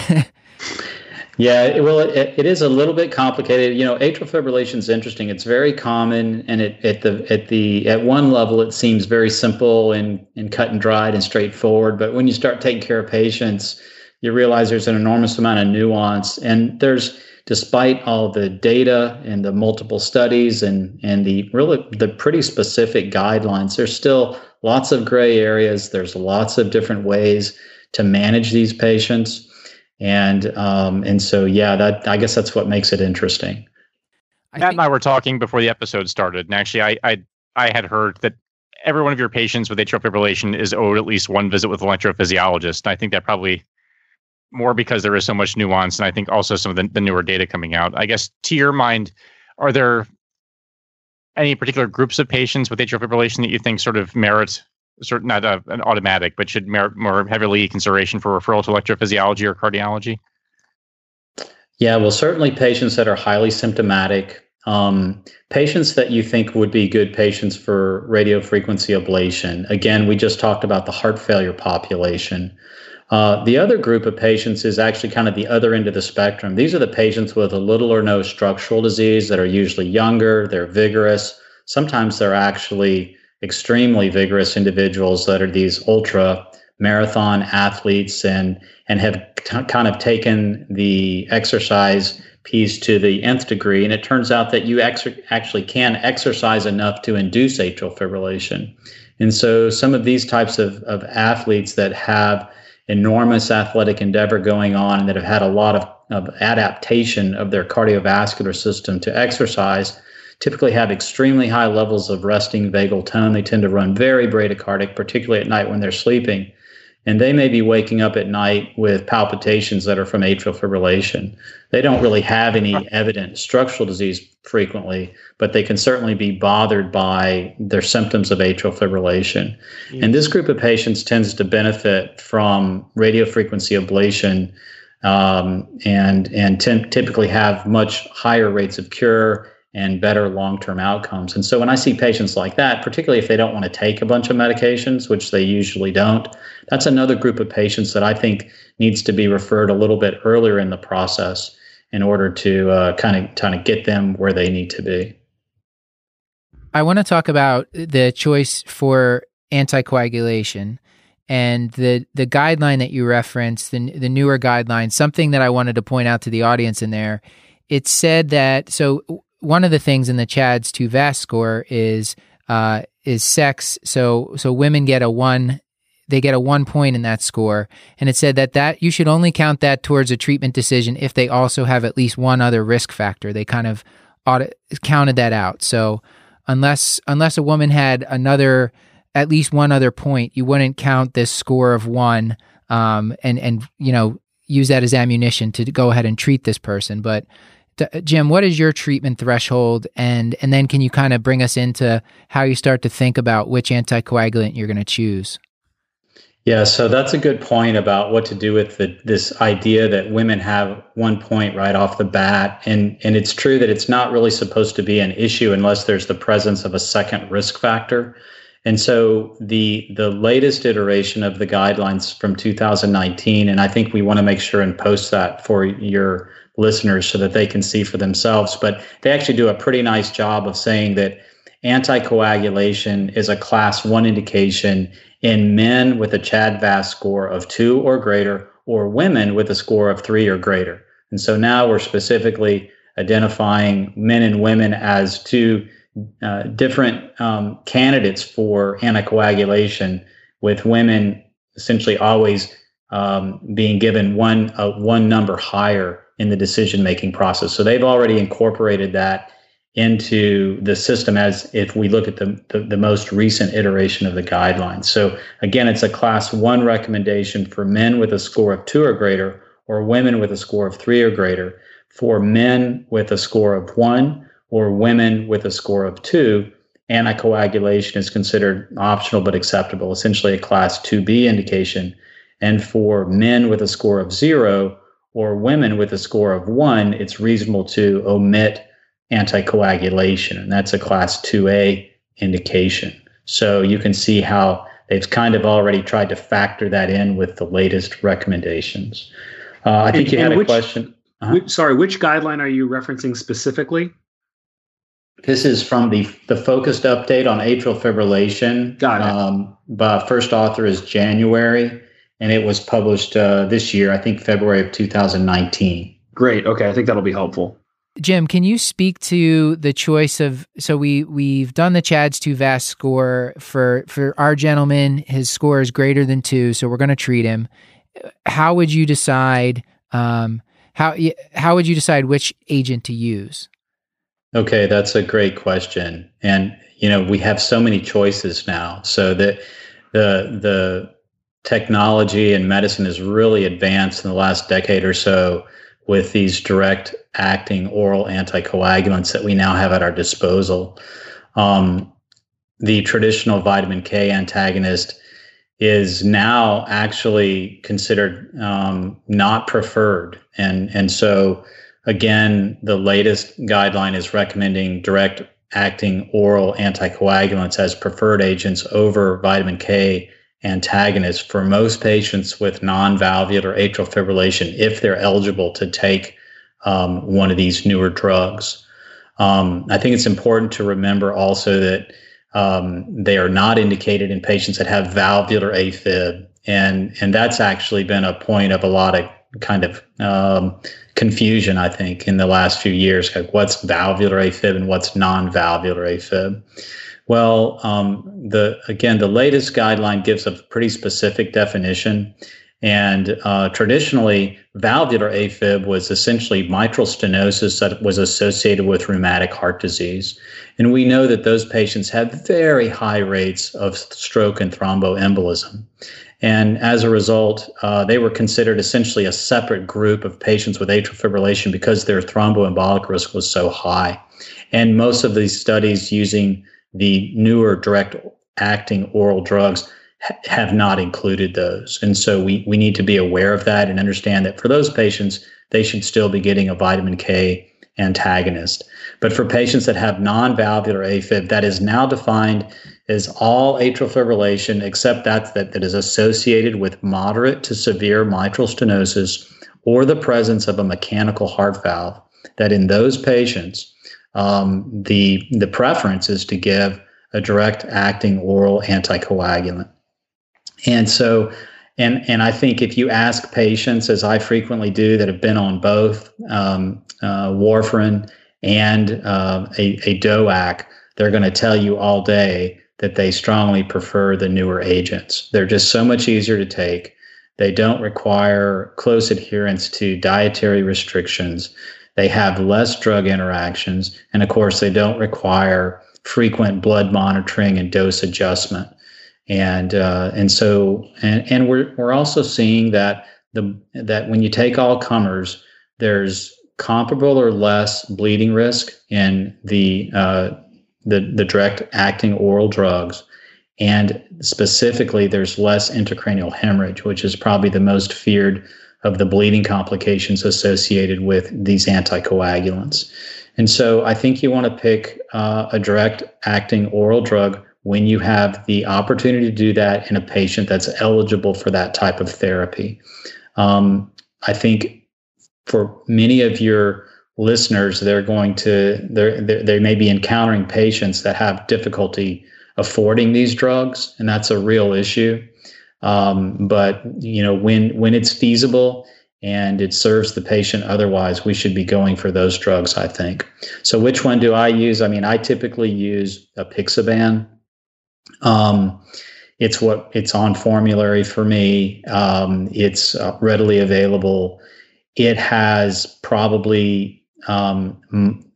Yeah, well, it, it is a little bit complicated. You know, atrial fibrillation is interesting. It's very common, and it, at the at the at one level, it seems very simple and and cut and dried and straightforward. But when you start taking care of patients, you realize there's an enormous amount of nuance, and there's despite all the data and the multiple studies and and the really the pretty specific guidelines, there's still lots of gray areas. There's lots of different ways to manage these patients. And um, and so, yeah, that I guess that's what makes it interesting. I Matt think- and I were talking before the episode started, and actually I, I I had heard that every one of your patients with atrial fibrillation is owed at least one visit with an electrophysiologist. And I think that probably more because there is so much nuance, and I think also some of the, the newer data coming out. I guess, to your mind, are there any particular groups of patients with atrial fibrillation that you think sort of merit Certain, not a, an automatic, but should merit more heavily consideration for referral to electrophysiology or cardiology? Yeah, well, certainly patients that are highly symptomatic, um, patients that you think would be good patients for radiofrequency ablation. Again, we just talked about the heart failure population. Uh, the other group of patients is actually kind of the other end of the spectrum. These are the patients with a little or no structural disease that are usually younger, they're vigorous. Sometimes they're actually extremely vigorous individuals that are these ultra marathon athletes and and have t- kind of taken the exercise piece to the nth degree. And it turns out that you ex- actually can exercise enough to induce atrial fibrillation. And so some of these types of, of athletes that have enormous athletic endeavor going on and that have had a lot of, of adaptation of their cardiovascular system to exercise typically have extremely high levels of resting vagal tone. They tend to run very bradycardic, particularly at night when they're sleeping. And they may be waking up at night with palpitations that are from atrial fibrillation. They don't really have any evident structural disease frequently, but they can certainly be bothered by their symptoms of atrial fibrillation. Mm-hmm. And this group of patients tends to benefit from radiofrequency ablation, um, and, and t- typically have much higher rates of cure and better long-term outcomes. And so when I see patients like that, particularly if they don't want to take a bunch of medications, which they usually don't, that's another group of patients that I think needs to be referred a little bit earlier in the process in order to uh, kind of kind of get them where they need to be. I want to talk about the choice for anticoagulation and the the guideline that you referenced, the, the newer guideline. Something that I wanted to point out to the audience in there, it said that, so one of the things in the C H A D S two VASc score is uh, is sex. So so women get a one, they get a one point in that score, and it said that that you should only count that towards a treatment decision if they also have at least one other risk factor. They kind of audit, counted that out. So unless unless a woman had another at least one other point, you wouldn't count this score of one um, and and you know use that as ammunition to go ahead and treat this person, but. Jim, what is your treatment threshold? And and then can you kind of bring us into how you start to think about which anticoagulant you're going to choose? Yeah, so that's a good point about what to do with the, this idea that women have one point right off the bat. And, and it's true that it's not really supposed to be an issue unless there's the presence of a second risk factor. And so the the latest iteration of the guidelines from two thousand nineteen, and I think we want to make sure and post that for your listeners so that they can see for themselves, but they actually do a pretty nice job of saying that anticoagulation is a class one indication in men with a C H A D S two VASc score of two or greater, or women with a score of three or greater. And so now we're specifically identifying men and women as two Uh, different um, candidates for anticoagulation, with women essentially always um, being given one uh, one number higher in the decision-making process. So they've already incorporated that into the system as if we look at the, the, the most recent iteration of the guidelines. So again, it's a class one recommendation for men with a score of two or greater, or women with a score of three or greater, for men with a score of one or women with a score of two, anticoagulation is considered optional but acceptable, essentially a class two B indication. And for men with a score of zero or women with a score of one, it's reasonable to omit anticoagulation, and that's a class two A indication. So you can see how they've kind of already tried to factor that in with the latest recommendations. Uh, I think and, you had a which, question. Uh-huh. Which, sorry, which guideline are you referencing specifically? This is from the, the focused update on atrial fibrillation. Got it. Um, but first author is January, and it was published uh, this year, I think February of two thousand nineteen. Great. Okay, I think that'll be helpful. Jim, can you speak to the choice of, so we, we've done the C H A D S two VASc score for, for our gentleman. His score is greater than two, so we're going to treat him. How would you decide, um, how, how would you decide which agent to use? Okay, that's a great question. And, you know, we have so many choices now. So that the, the technology in medicine is really advanced in the last decade or so, with these direct acting oral anticoagulants that we now have at our disposal. Um, the traditional vitamin K antagonist is now actually considered um, not preferred. And, and so, again, the latest guideline is recommending direct acting oral anticoagulants as preferred agents over vitamin K antagonists for most patients with non-valvular atrial fibrillation if they're eligible to take um, one of these newer drugs. Um, I think it's important to remember also that um, they are not indicated in patients that have valvular AFib, and and that's actually been a point of a lot of kind of um, confusion, I think, in the last few years, like what's valvular AFib and what's non-valvular AFib. Well, um, the again, the latest guideline gives a pretty specific definition. And uh, traditionally, valvular AFib was essentially mitral stenosis that was associated with rheumatic heart disease. And we know that those patients have very high rates of stroke and thromboembolism. And as a result, uh, they were considered essentially a separate group of patients with atrial fibrillation because their thromboembolic risk was so high. And most of these studies using the newer direct acting oral drugs ha- have not included those. And so we, we need to be aware of that and understand that for those patients, they should still be getting a vitamin K antagonist. But for patients that have non-valvular AFib, that is now defined as all atrial fibrillation, except that, that that is associated with moderate to severe mitral stenosis or the presence of a mechanical heart valve, that in those patients, Um, the the preference is to give a direct acting oral anticoagulant. And so, and and I think if you ask patients, as I frequently do, that have been on both um, uh, warfarin and uh, a, a D O A C, they're going to tell you all day that they strongly prefer the newer agents. They're just so much easier to take. They don't require close adherence to dietary restrictions. They have less drug interactions, and of course, they don't require frequent blood monitoring and dose adjustment. And uh, and so, and, and we're we're also seeing that the that when you take all comers, there's comparable or less bleeding risk in the uh, the the direct acting oral drugs, and specifically, there's less intracranial hemorrhage, which is probably the most feared of the bleeding complications associated with these anticoagulants. And so I think you want to pick uh, a direct acting oral drug when you have the opportunity to do that in a patient that's eligible for that type of therapy. Um, I think for many of your listeners, they're going to, they're, they're, they may be encountering patients that have difficulty affording these drugs, and that's a real issue. Um, but, you know, when when it's feasible and it serves the patient otherwise, we should be going for those drugs, I think. So which one do I use? I mean, I typically use apixaban. Um, it's what it's on formulary for me. Um, it's uh, readily available. It has probably um,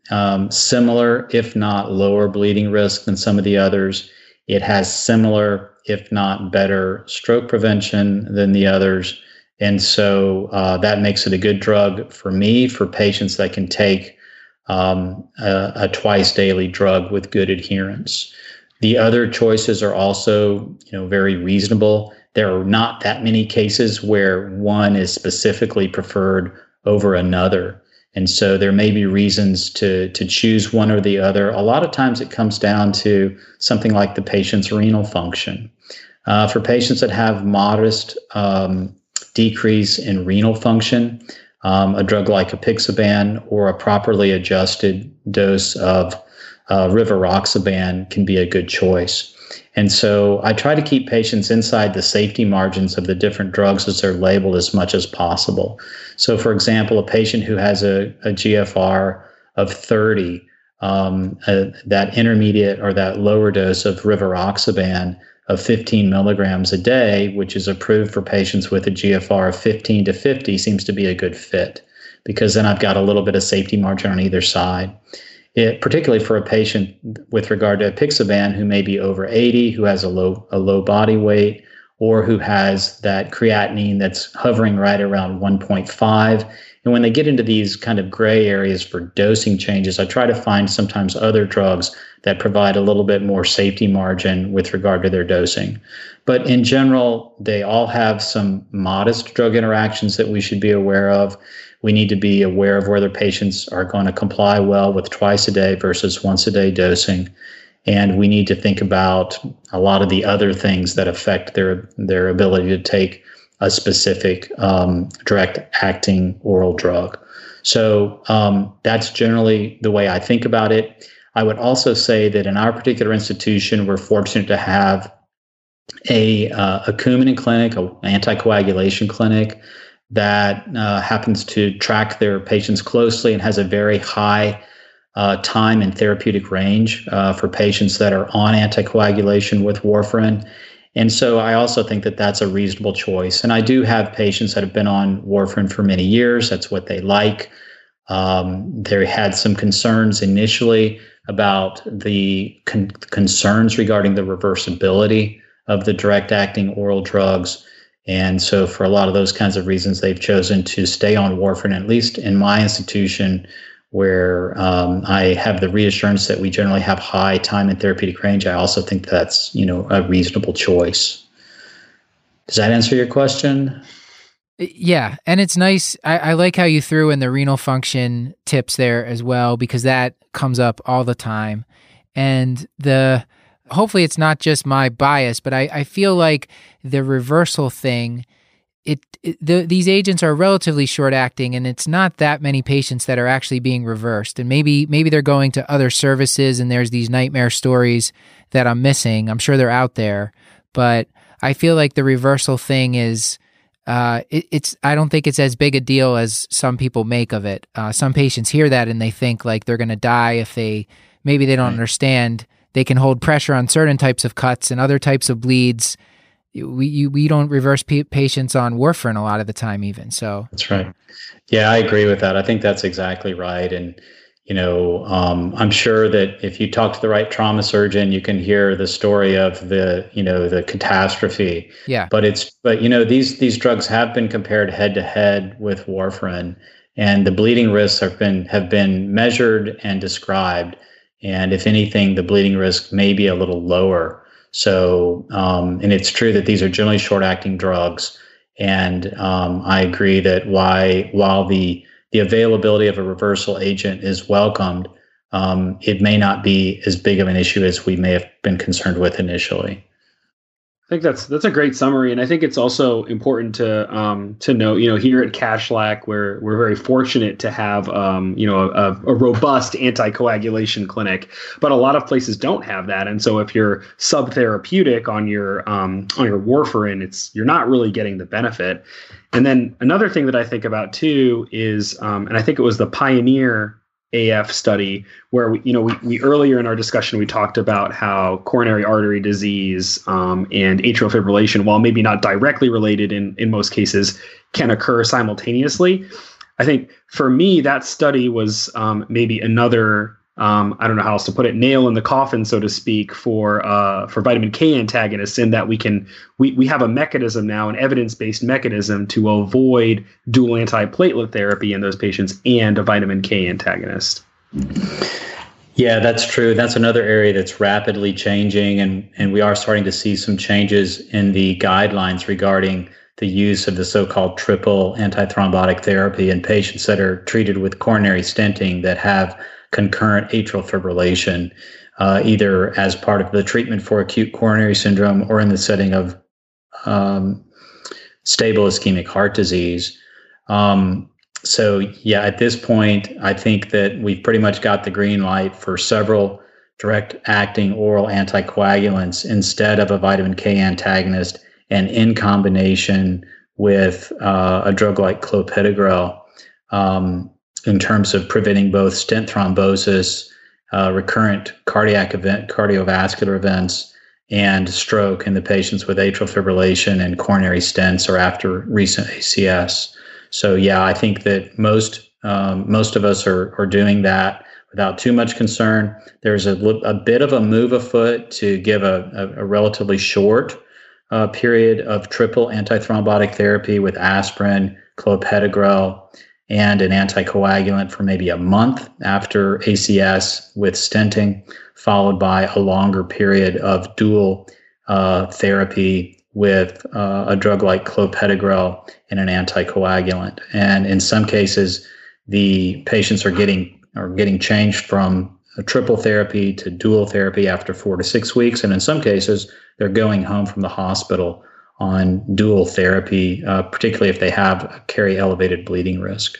um, similar, if not lower bleeding risk than some of the others. It has similar, if not better, stroke prevention than the others. And so uh, that makes it a good drug for me, for patients that can take um, a, a twice daily drug with good adherence. The other choices are also, you know, very reasonable. There are not that many cases where one is specifically preferred over another. And so there may be reasons to, to choose one or the other. A lot of times it comes down to something like the patient's renal function. Uh, for patients that have modest um, decrease in renal function, um, a drug like apixaban or a properly adjusted dose of uh, rivaroxaban can be a good choice. And so I try to keep patients inside the safety margins of the different drugs as they're labeled as much as possible. So, for example, a patient who has a, a G F R of thirty, um, uh, that intermediate or that lower dose of rivaroxaban of fifteen milligrams a day, which is approved for patients with a G F R of fifteen to fifty, seems to be a good fit, because then I've got a little bit of safety margin on either side. It, particularly for a patient with regard to apixaban who may be over eighty, who has a low a low body weight, or who has that creatinine that's hovering right around one point five. And when they get into these kind of gray areas for dosing changes, I try to find sometimes other drugs that provide a little bit more safety margin with regard to their dosing. But in general, they all have some modest drug interactions that we should be aware of. We need to be aware of whether patients are going to comply well with twice a day versus once a day dosing. And we need to think about a lot of the other things that affect their, their ability to take a specific um, direct acting oral drug. So um, that's generally the way I think about it. I would also say that in our particular institution, we're fortunate to have a, uh, a Coumadin clinic, an anticoagulation clinic, that uh, happens to track their patients closely and has a very high uh, time and therapeutic range uh, for patients that are on anticoagulation with warfarin. And so I also think that that's a reasonable choice. And I do have patients that have been on warfarin for many years. That's what they like. Um, they had some concerns initially about the con- concerns regarding the reversibility of the direct acting oral drugs. And so for a lot of those kinds of reasons, they've chosen to stay on warfarin, at least in my institution, where um, I have the reassurance that we generally have high time and therapeutic range. I also think that's, you know, a reasonable choice. Does that answer your question? Yeah. And it's nice. I, I like how you threw in the renal function tips there as well, because that comes up all the time. And the hopefully it's not just my bias, but I, I feel like the reversal thing, it, it the, these agents are relatively short-acting, and it's not that many patients that are actually being reversed. And maybe maybe they're going to other services, and there's these nightmare stories that I'm missing. I'm sure they're out there, but I feel like the reversal thing is, uh, it, it's I don't think it's as big a deal as some people make of it. Uh, some patients hear that and they think like they're going to die if they maybe they don't right. understand. They can hold pressure on certain types of cuts and other types of bleeds. We you, we don't reverse p- patients on warfarin a lot of the time even. So that's right. Yeah, I agree with that. I think that's exactly right. And, you know, um, I'm sure that if you talk to the right trauma surgeon, you can hear the story of the, you know, the catastrophe. Yeah. But it's, but you know, these, these drugs have been compared head to head with warfarin, and the bleeding risks have been, have been measured and described. And if anything, the bleeding risk may be a little lower. So, um, and it's true that these are generally short-acting drugs. And um, I agree that why, while the, the availability of a reversal agent is welcomed, um, it may not be as big of an issue as we may have been concerned with initially. I think that's that's a great summary, and I think it's also important to um, to note, you know, here at Cashlack, we're we're very fortunate to have um, you know a, a robust anticoagulation clinic, but a lot of places don't have that, and so if you're subtherapeutic on your um, on your warfarin, it's you're not really getting the benefit. And then another thing that I think about too is, um, and I think it was the PIONEER A F study where we, you know, we, we earlier in our discussion, we talked about how coronary artery disease um, and atrial fibrillation, while maybe not directly related in, in most cases, can occur simultaneously. I think for me, that study was um, maybe another um, I don't know how else to put it, nail in the coffin, so to speak, for uh, for vitamin K antagonists, in that we can we we have a mechanism now, an evidence-based mechanism to avoid dual antiplatelet therapy in those patients and a vitamin K antagonist. Yeah, that's true. That's another area that's rapidly changing, and, and we are starting to see some changes in the guidelines regarding the use of the so-called triple antithrombotic therapy in patients that are treated with coronary stenting that have concurrent atrial fibrillation, uh, either as part of the treatment for acute coronary syndrome or in the setting of um, stable ischemic heart disease. Um, So, yeah, at this point, I think that we've pretty much got the green light for several direct-acting oral anticoagulants instead of a vitamin K antagonist and in combination with uh, a drug like clopidogrel um, in terms of preventing both stent thrombosis, uh, recurrent cardiac event, cardiovascular events, and stroke in the patients with atrial fibrillation and coronary stents or after recent A C S. So, yeah, I think that most um, most of us are, are doing that without too much concern. There's a, a bit of a move afoot to give a, a, a relatively short uh, period of triple antithrombotic therapy with aspirin, clopidogrel, and an anticoagulant for maybe a month after A C S with stenting, followed by a longer period of dual uh, therapy with uh, a drug like clopidogrel and an anticoagulant. And in some cases, the patients are getting are getting changed from a triple therapy to dual therapy after four to six weeks. And in some cases, they're going home from the hospital on dual therapy, uh, particularly if they have carry elevated bleeding risk.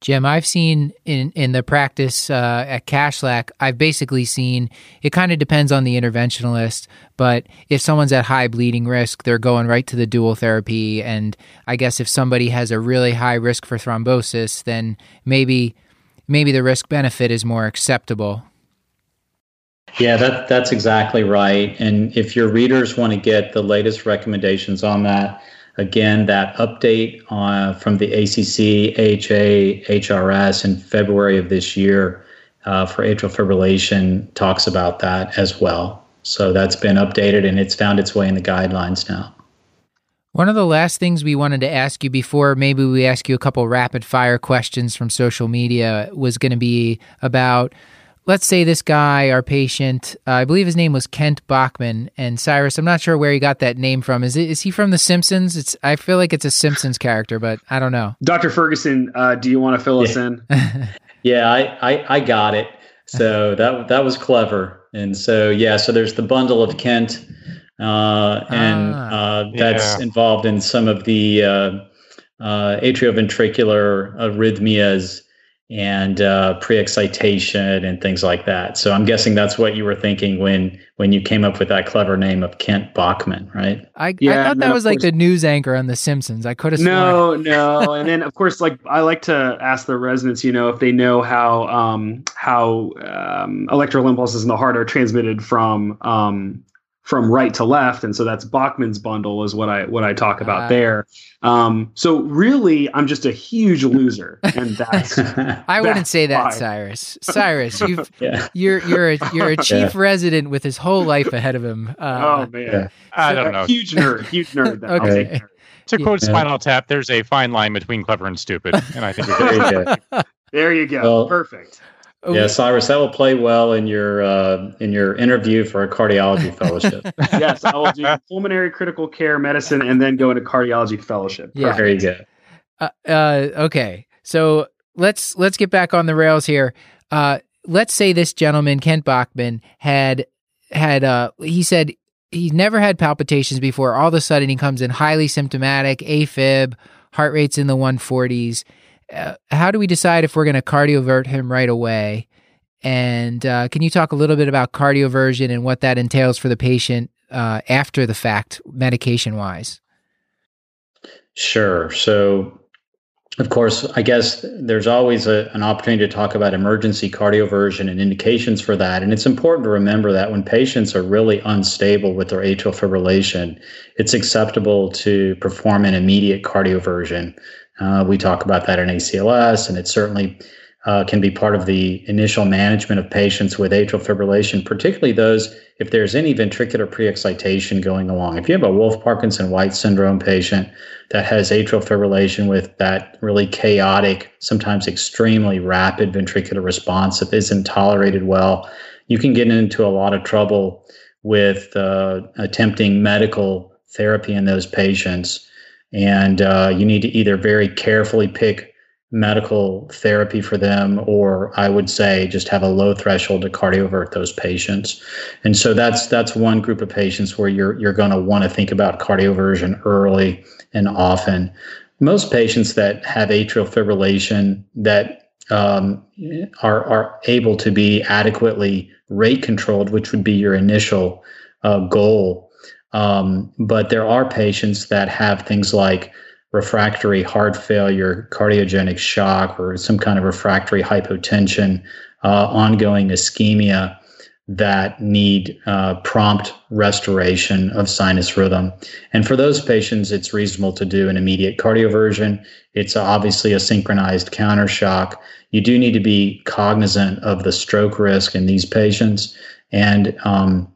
Jim, I've seen in, in the practice uh, at Cashlack, I've basically seen, it kind of depends on the interventionalist, but if someone's at high bleeding risk, they're going right to the dual therapy. And I guess if somebody has a really high risk for thrombosis, then maybe maybe the risk benefit is more acceptable. Yeah, that that's exactly right. And if your readers want to get the latest recommendations on that, again, that update uh, from the A C C, A H A, H R S in February of this year uh, for atrial fibrillation talks about that as well. So that's been updated and it's found its way in the guidelines now. One of the last things we wanted to ask you before maybe we ask you a couple rapid fire questions from social media was going to be about, let's say this guy, our patient, uh, I believe his name was Kent Bachman. And Cyrus, I'm not sure where he got that name from. Is it, is he from The Simpsons? It's I feel like it's a Simpsons character, but I don't know. Doctor Ferguson, uh, do you want to fill yeah. us in? yeah, I, I, I got it. So that that was clever. And so, yeah, so there's the bundle of Kent. Uh, and ah, uh, that's yeah. involved in some of the uh, uh, atrioventricular arrhythmias and uh, pre-excitation and things like that. So I'm guessing that's what you were thinking when when you came up with that clever name of Kent Bachman, right? I, yeah, I thought that was like the news anchor on The Simpsons. I could have No, no. And then, of course, like I like to ask the residents, you know, if they know how um, how um, electrical impulses in the heart are transmitted from um, from right to left. And so that's Bachman's bundle is what I, what I talk about uh, there. Um, so really I'm just a huge loser. And that's, I that's wouldn't say that why. Cyrus, Cyrus, you've, yeah. you're, you're a, you're a chief yeah. resident with his whole life ahead of him. Uh, oh man. Yeah. So, I don't know. Huge nerd, huge nerd. That okay. Nerd. To yeah. quote yeah. Spinal Tap, there's a fine line between clever and stupid. And I think it's there you go. Well, perfect. Okay. Yeah, Cyrus, that will play well in your uh, in your interview for a cardiology fellowship. Yes, I will do pulmonary critical care medicine and then go into cardiology fellowship. Yeah. There you go. Uh, uh, okay, so let's let's get back on the rails here. Uh, let's say this gentleman, Kent Bachman, had had uh, he said he never had palpitations before. All of a sudden, he comes in highly symptomatic, AFib, heart rate's in the one forties. Uh, how do we decide if we're going to cardiovert him right away? And uh, can you talk a little bit about cardioversion and what that entails for the patient uh, after the fact, medication-wise? Sure. So, of course, I guess there's always a, an opportunity to talk about emergency cardioversion and indications for that. And it's important to remember that when patients are really unstable with their atrial fibrillation, it's acceptable to perform an immediate cardioversion. Uh, we talk about that in A C L S, and it's certainly uh, can be part of the initial management of patients with atrial fibrillation, particularly those if there's any ventricular pre-excitation going along. If you have a Wolff-Parkinson-White syndrome patient that has atrial fibrillation with that really chaotic, sometimes extremely rapid ventricular response that isn't tolerated well, you can get into a lot of trouble with uh, attempting medical therapy in those patients. And uh, you need to either very carefully pick medical therapy for them, or I would say just have a low threshold to cardiovert those patients. And so that's that's one group of patients where you're you're going to want to think about cardioversion early and often. Most patients that have atrial fibrillation that um, are are able to be adequately rate controlled, which would be your initial uh, goal. Um, but there are patients that have things like refractory heart failure, cardiogenic shock, or some kind of refractory hypotension, uh, ongoing ischemia that need uh, prompt restoration of sinus rhythm. And for those patients, it's reasonable to do an immediate cardioversion. It's obviously a synchronized countershock. You do need to be cognizant of the stroke risk in these patients. And um,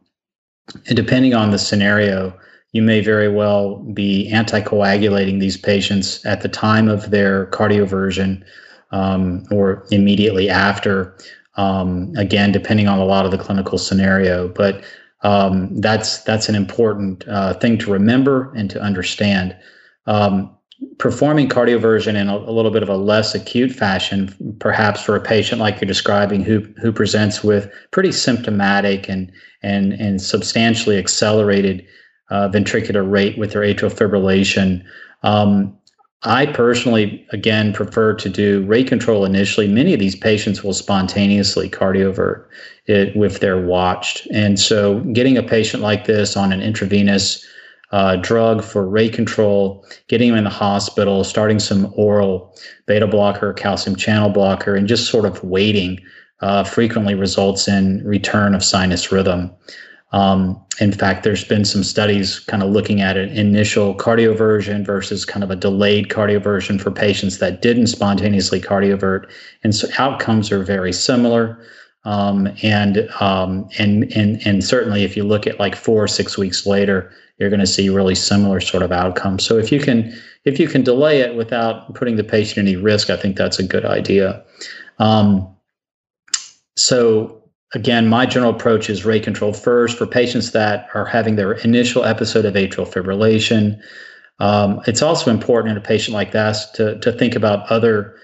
And depending on the scenario, you may very well be anticoagulating these patients at the time of their cardioversion um, or immediately after, um, again, depending on a lot of the clinical scenario. But um, that's that's an important uh, thing to remember and to understand. Um, performing cardioversion in a, a little bit of a less acute fashion, perhaps for a patient like you're describing who who presents with pretty symptomatic and and and substantially accelerated uh, ventricular rate with their atrial fibrillation. Um, I personally, again, prefer to do rate control initially. Many of these patients will spontaneously cardiovert it if they're watched. And so getting a patient like this on an intravenous Uh, drug for rate control, getting them in the hospital, starting some oral beta blocker, calcium channel blocker, and just sort of waiting uh, frequently results in return of sinus rhythm. Um, in fact, there's been some studies kind of looking at an initial cardioversion versus kind of a delayed cardioversion for patients that didn't spontaneously cardiovert. And so outcomes are very similar. Um, and, um, and, and, and certainly if you look at like four or six weeks later, you're going to see really similar sort of outcomes. So if you can, if you can delay it without putting the patient at any risk, I think that's a good idea. Um, so again, my general approach is rate control first for patients that are having their initial episode of atrial fibrillation. Um, it's also important in a patient like that to, to think about other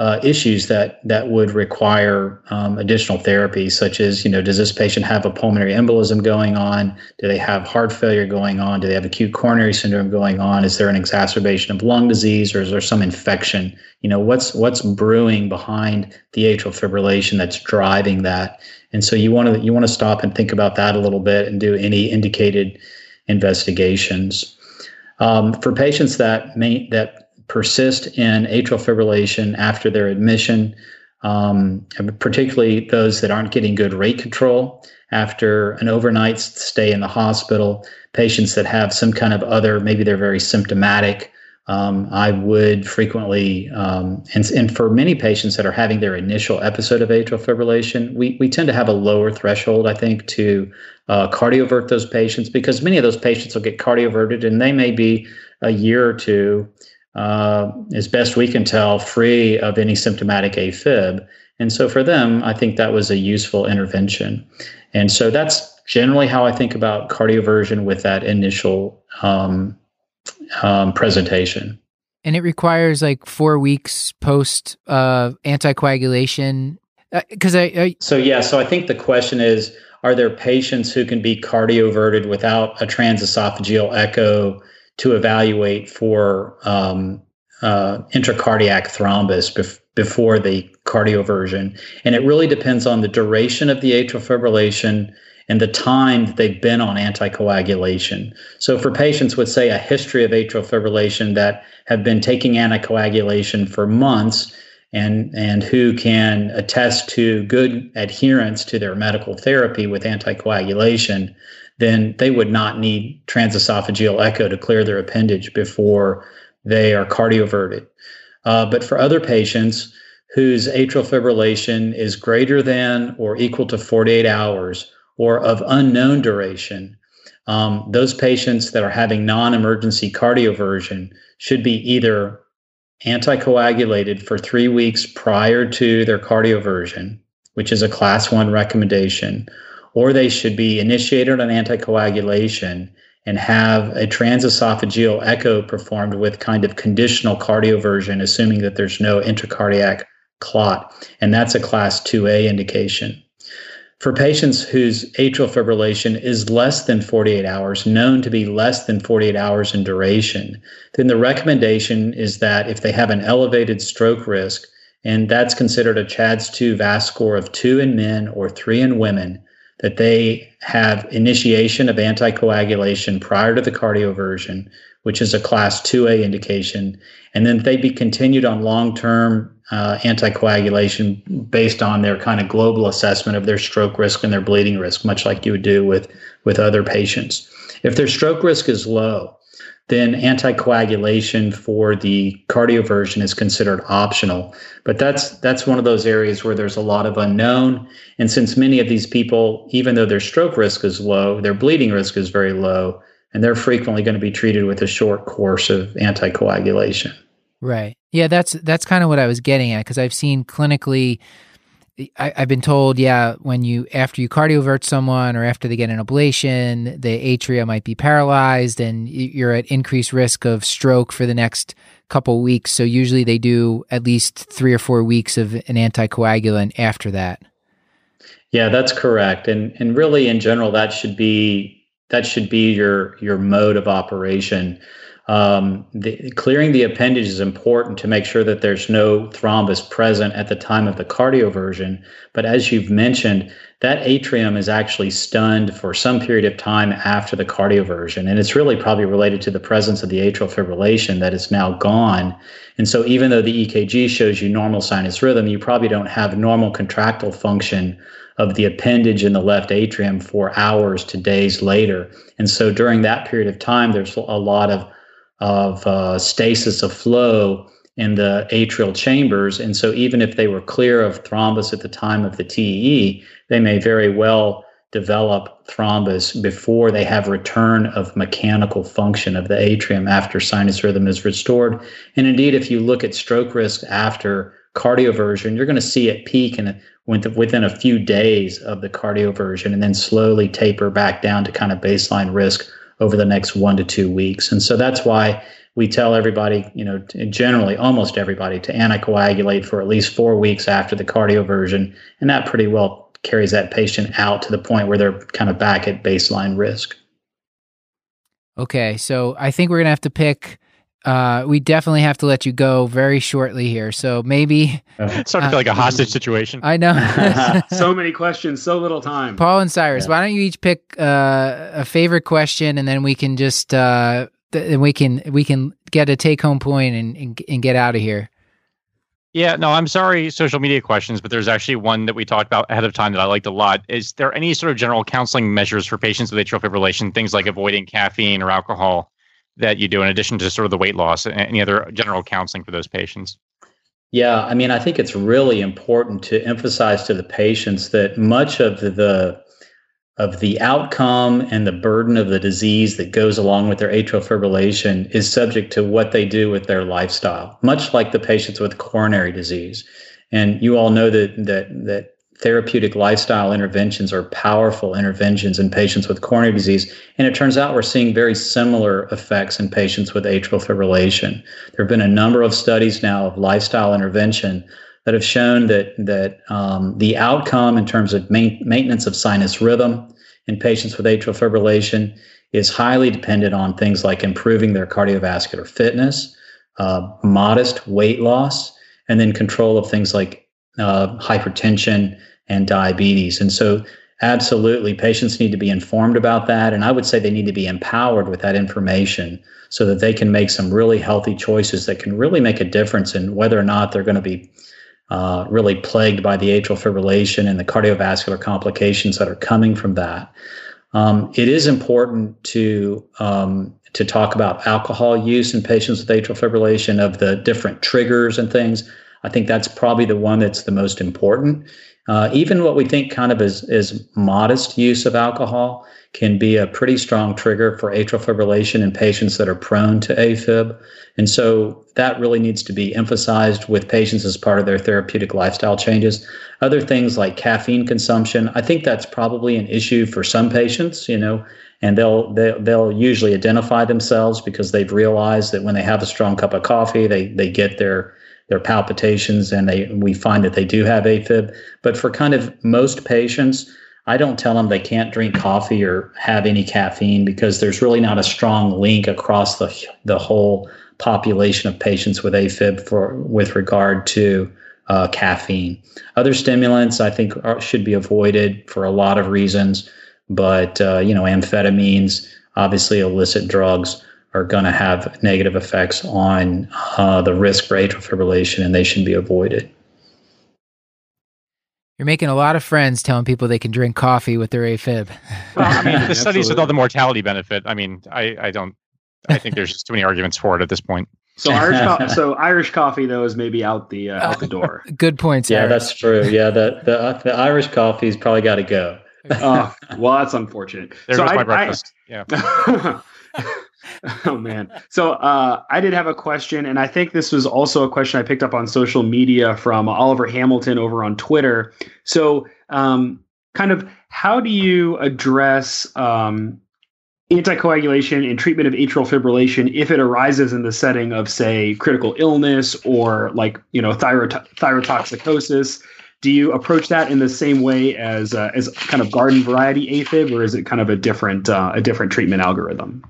Uh, issues that that would require um, additional therapy, such as, you know, does this patient have a pulmonary embolism going on? Do they have heart failure going on? Do they have acute coronary syndrome going on? Is there an exacerbation of lung disease, or is there some infection? You know, what's what's brewing behind the atrial fibrillation that's driving that? And so you want to you want to stop and think about that a little bit and do any indicated investigations. Um, for patients that may that. persist in atrial fibrillation after their admission, um, particularly those that aren't getting good rate control after an overnight stay in the hospital, patients that have some kind of other, maybe they're very symptomatic. Um, I would frequently, um, and, and for many patients that are having their initial episode of atrial fibrillation, we, we tend to have a lower threshold, I think, to uh, cardiovert those patients, because many of those patients will get cardioverted and they may be a year or two, Uh, as best we can tell, free of any symptomatic AFib. And so for them, I think that was a useful intervention. And so that's generally how I think about cardioversion with that initial um, um, presentation. And it requires like four weeks post uh, anticoagulation? Because uh, I, I So yeah, so I think the question is, are there patients who can be cardioverted without a transesophageal echo to evaluate for um, uh, intracardiac thrombus bef- before the cardioversion? And it really depends on the duration of the atrial fibrillation and the time that they've been on anticoagulation. So for patients with, say, a history of atrial fibrillation that have been taking anticoagulation for months and, and who can attest to good adherence to their medical therapy with anticoagulation, then they would not need transesophageal echo to clear their appendage before they are cardioverted. Uh, but for other patients whose atrial fibrillation is greater than or equal to forty-eight hours or of unknown duration, um, those patients that are having non-emergency cardioversion should be either anticoagulated for three weeks prior to their cardioversion, which is a class one recommendation, or they should be initiated on anticoagulation and have a transesophageal echo performed with kind of conditional cardioversion, assuming that there's no intracardiac clot. And that's a class two A indication. For patients whose atrial fibrillation is less than forty-eight hours, known to be less than forty-eight hours in duration, then the recommendation is that if they have an elevated stroke risk, and that's considered a C H A D S two VASc score of two in men or three in women, that they have initiation of anticoagulation prior to the cardioversion, which is a class two A indication, and then they'd be continued on long-term uh, anticoagulation based on their kind of global assessment of their stroke risk and their bleeding risk, much like you would do with, with other patients. If their stroke risk is low, then anticoagulation for the cardioversion is considered optional. But that's that's one of those areas where there's a lot of unknown. And since many of these people, even though their stroke risk is low, their bleeding risk is very low, and they're frequently going to be treated with a short course of anticoagulation. Right. Yeah, that's that's kind of what I was getting at, because I've seen clinically, I, I've been told, yeah, when you after you cardiovert someone or after they get an ablation, the atria might be paralyzed and you're at increased risk of stroke for the next couple weeks. So usually they do at least three or four weeks of an anticoagulant after that. Yeah, that's correct. And and really in general, that should be that should be your your mode of operation. Um, the, clearing the appendage is important to make sure that there's no thrombus present at the time of the cardioversion. But as you've mentioned, that atrium is actually stunned for some period of time after the cardioversion. And it's really probably related to the presence of the atrial fibrillation that is now gone. And so even though the E K G shows you normal sinus rhythm, you probably don't have normal contractile function of the appendage in the left atrium for hours to days later. And so during that period of time, there's a lot of of uh, stasis of flow in the atrial chambers. And so even if they were clear of thrombus at the time of the T E E, they may very well develop thrombus before they have return of mechanical function of the atrium after sinus rhythm is restored. And indeed, if you look at stroke risk after cardioversion, you're going to see it peak in within a few days of the cardioversion and then slowly taper back down to kind of baseline risk over the next one to two weeks. And so that's why we tell everybody, you know, generally almost everybody to anticoagulate for at least four weeks after the cardioversion. And that pretty well carries that patient out to the point where they're kind of back at baseline risk. Okay. So I think we're going to have to pick, uh, we definitely have to let you go very shortly here. So maybe it's starting to feel like a hostage situation. I know. So many questions, so little time. Paul and Cyrus, yeah. Why don't you each pick uh, a favorite question, and then we can just uh, th- we can we can get a take home point and, and and get out of here. Yeah. No, I'm sorry, social media questions, but there's actually one that we talked about ahead of time that I liked a lot. Is there any sort of general counseling measures for patients with atrial fibrillation, things like avoiding caffeine or alcohol, that you do in addition to sort of the weight loss and any other general counseling for those patients? Yeah, I mean, I think it's really important to emphasize to the patients that much of the of the outcome and the burden of the disease that goes along with their atrial fibrillation is subject to what they do with their lifestyle, much like the patients with coronary disease. And you all know that that that therapeutic lifestyle interventions are powerful interventions in patients with coronary disease. And it turns out we're seeing very similar effects in patients with atrial fibrillation. There have been a number of studies now of lifestyle intervention that have shown that, that um, the outcome in terms of main, maintenance of sinus rhythm in patients with atrial fibrillation is highly dependent on things like improving their cardiovascular fitness, uh, modest weight loss, and then control of things like uh, hypertension and diabetes. And so absolutely, patients need to be informed about that. And I would say they need to be empowered with that information so that they can make some really healthy choices that can really make a difference in whether or not they're going to be uh, really plagued by the atrial fibrillation and the cardiovascular complications that are coming from that. Um, it is important to um, to talk about alcohol use in patients with atrial fibrillation, of the different triggers and things. I think that's probably the one that's the most important. Uh, even what we think kind of is, is modest use of alcohol can be a pretty strong trigger for atrial fibrillation in patients that are prone to AFib. And so that really needs to be emphasized with patients as part of their therapeutic lifestyle changes. Other things like caffeine consumption, I think that's probably an issue for some patients, you know, and they'll, they'll, they'll usually identify themselves because they've realized that when they have a strong cup of coffee, they, they get their their palpitations, and they we find that they do have AFib. But for kind of most patients, I don't tell them they can't drink coffee or have any caffeine, because there's really not a strong link across the the whole population of patients with AFib for with regard to uh, caffeine. Other stimulants I think are, should be avoided for a lot of reasons, but uh, you know, amphetamines, obviously illicit drugs, are going to have negative effects on uh, the risk for atrial fibrillation, and they should be avoided. You're making a lot of friends telling people they can drink coffee with their AFib. Well, I mean, the studies without the mortality benefit, I mean, I, I don't, I think there's just too many arguments for it at this point. So Irish, co- so Irish coffee though is maybe out the uh, out the door. Good points. Yeah, Irish. That's true. Yeah, the the, uh, the Irish coffee's probably got to go. Oh, well, that's unfortunate. There so goes I, my breakfast. I, yeah. Oh, man. So uh, I did have a question, and I think this was also a question I picked up on social media from Oliver Hamilton over on Twitter. So um, kind of how do you address um, anticoagulation and treatment of atrial fibrillation if it arises in the setting of, say, critical illness or like, you know, thyroto- thyrotoxicosis? Do you approach that in the same way as uh, as kind of garden variety AFib, or is it kind of a different uh, a different treatment algorithm?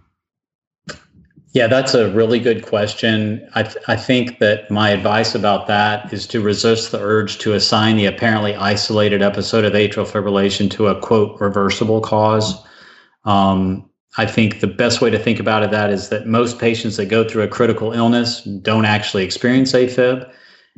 Yeah, that's a really good question. I, th- I think that my advice about that is to resist the urge to assign the apparently isolated episode of atrial fibrillation to a, quote, reversible cause. Um, I think the best way to think about it that is that most patients that go through a critical illness don't actually experience AFib.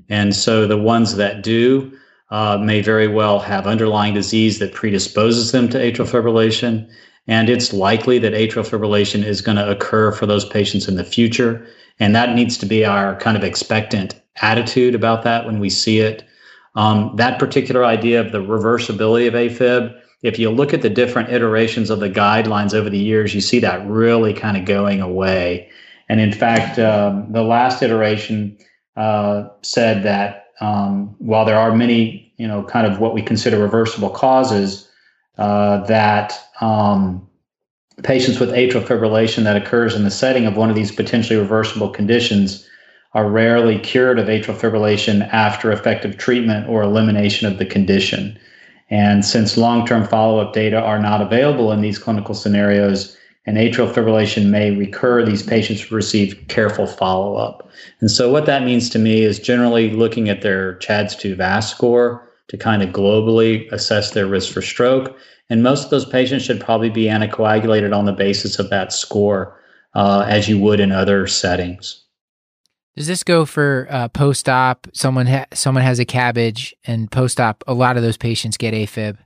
And so the ones that do uh, may very well have underlying disease that predisposes them to atrial fibrillation. And it's likely that atrial fibrillation is going to occur for those patients in the future. And that needs to be our kind of expectant attitude about that when we see it. Um, that particular idea of the reversibility of AFib, if you look at the different iterations of the guidelines over the years, you see that really kind of going away. And in fact, um, the last iteration uh, said that um, while there are many, you know, kind of what we consider reversible causes, Uh, that um, patients with atrial fibrillation that occurs in the setting of one of these potentially reversible conditions are rarely cured of atrial fibrillation after effective treatment or elimination of the condition. And since long-term follow-up data are not available in these clinical scenarios, and atrial fibrillation may recur, these patients receive careful follow-up. And so what that means to me is generally looking at their C H A D S two VASc score to kind of globally assess their risk for stroke. And most of those patients should probably be anticoagulated on the basis of that score, uh, as you would in other settings. Does this go for uh, post-op? Someone ha- someone has a CABG, and post-op, a lot of those patients get AFib.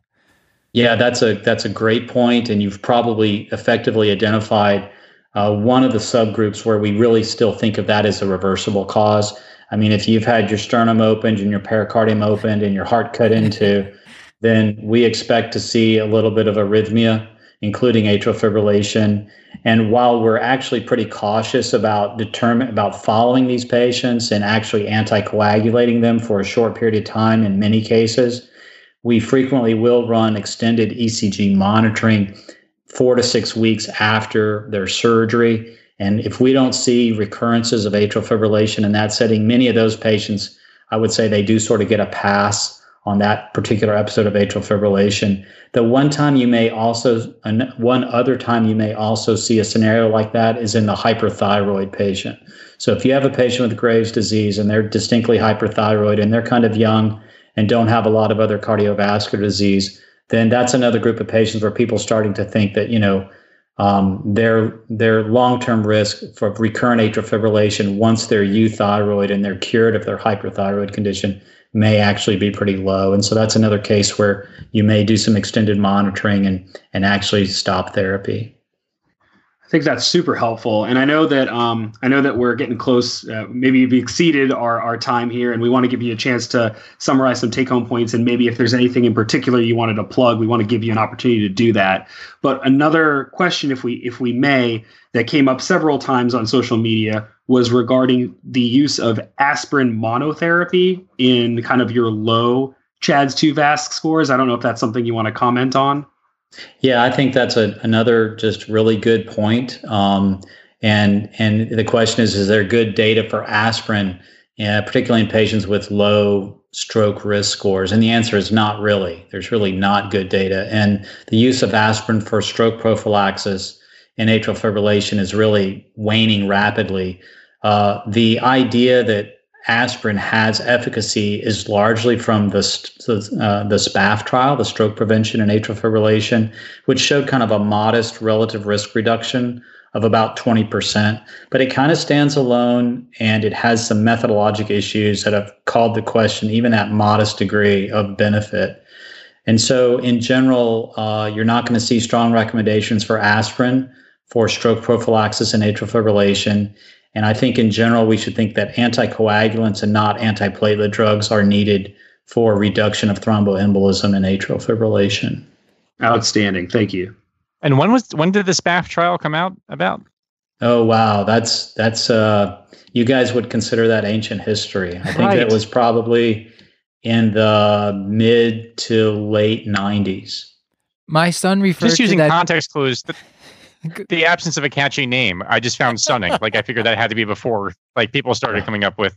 Yeah, that's a that's a great point, and you've probably effectively identified uh, one of the subgroups where we really still think of that as a reversible cause. I mean, if you've had your sternum opened and your pericardium opened and your heart cut into, then we expect to see a little bit of arrhythmia, including atrial fibrillation. And while we're actually pretty cautious about determine, about following these patients and actually anticoagulating them for a short period of time in many cases, we frequently will run extended E C G monitoring four to six weeks after their surgery. And if we don't see recurrences of atrial fibrillation in that setting, many of those patients, I would say they do sort of get a pass on that particular episode of atrial fibrillation. The one time you may also, one other time you may also see a scenario like that is in the hyperthyroid patient. So if you have a patient with Graves' disease and they're distinctly hyperthyroid and they're kind of young and don't have a lot of other cardiovascular disease, then that's another group of patients where people are starting to think that, you know, Um, their their long-term risk for recurrent atrial fibrillation once they're euthyroid and they're cured of their hyperthyroid condition may actually be pretty low. And so that's another case where you may do some extended monitoring and, and actually stop therapy. I think that's super helpful. And I know that um, I know that we're getting close. Uh, maybe we've exceeded our, our time here, and we want to give you a chance to summarize some take-home points. And maybe if there's anything in particular you wanted to plug, we want to give you an opportunity to do that. But another question, if we if we may, that came up several times on social media was regarding the use of aspirin monotherapy in kind of your low C H A D S two VASc scores. I don't know if that's something you want to comment on. Yeah, I think that's a, another just really good point. Um, and and the question is, is there good data for aspirin, uh, particularly in patients with low stroke risk scores? And the answer is not really. There's really not good data. And the use of aspirin for stroke prophylaxis in atrial fibrillation is really waning rapidly. Uh, the idea that aspirin has efficacy is largely from the uh, the SPAF trial, the stroke prevention in atrial fibrillation, which showed kind of a modest relative risk reduction of about twenty percent. But it kind of stands alone, and it has some methodologic issues that have called the question, even that modest degree of benefit. And so in general, uh, you're not going to see strong recommendations for aspirin for stroke prophylaxis in atrial fibrillation. And I think in general, we should think that anticoagulants and not antiplatelet drugs are needed for reduction of thromboembolism and atrial fibrillation. Outstanding. Thank you. And when was when did the SPAF trial come out about? Oh, wow. That's that's uh, you guys would consider that ancient history. I think right. It was probably in the mid to late nineties. My son referred Just using to that context clues. Th- The absence of a catchy name, I just found stunning. Like, I figured that had to be before, like, people started coming up with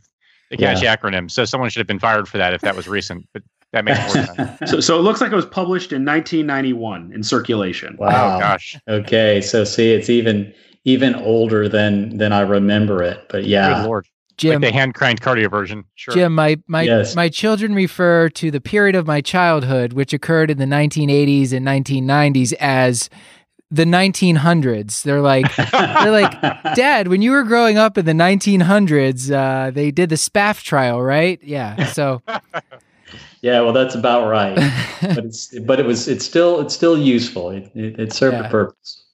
a catchy yeah. acronym. So someone should have been fired for that if that was recent. But that makes more sense. So, so it looks like it was published in nineteen ninety-one in Circulation. Wow. Oh, gosh. Okay. So see, it's even even older than than I remember it. But yeah. Good Lord. Jim, like the hand-cranked cardio version. Sure. Jim, my my, yes. my children refer to the period of my childhood, which occurred in the nineteen eighties and nineteen nineties, as the nineteen hundreds. They're like, they're like, Dad, when you were growing up in the nineteen hundreds, uh, they did the SPAF trial, right? Yeah. So, yeah, well, that's about right. But it's, but it was, it's still, it's still useful. It, it, it served yeah. a purpose.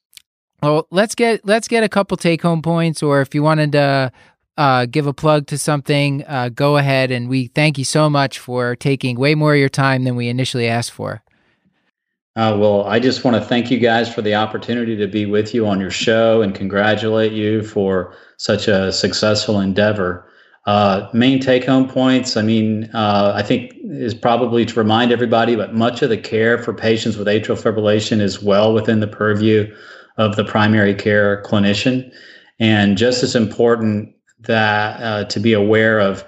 Well, let's get, let's get a couple take home points, or if you wanted to uh, give a plug to something, uh, go ahead. And we thank you so much for taking way more of your time than we initially asked for. Uh, well, I just want to thank you guys for the opportunity to be with you on your show and congratulate you for such a successful endeavor. Uh, main take-home points, I mean, uh, I think is probably to remind everybody, but much of the care for patients with atrial fibrillation is well within the purview of the primary care clinician. And just as important that uh, to be aware of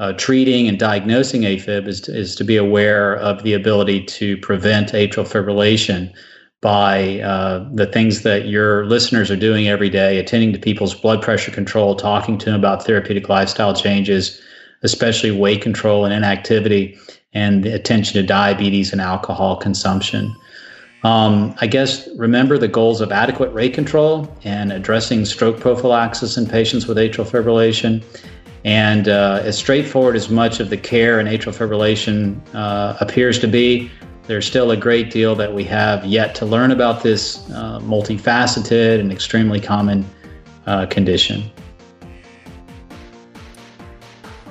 Uh, treating and diagnosing AFib is to, is to be aware of the ability to prevent atrial fibrillation by uh, the things that your listeners are doing every day, attending to people's blood pressure control, talking to them about therapeutic lifestyle changes, especially weight control and inactivity, and the attention to diabetes and alcohol consumption. Um, I guess remember the goals of adequate rate control and addressing stroke prophylaxis in patients with atrial fibrillation. And uh, as straightforward as much of the care in atrial fibrillation uh, appears to be, there's still a great deal that we have yet to learn about this uh, multifaceted and extremely common uh, condition.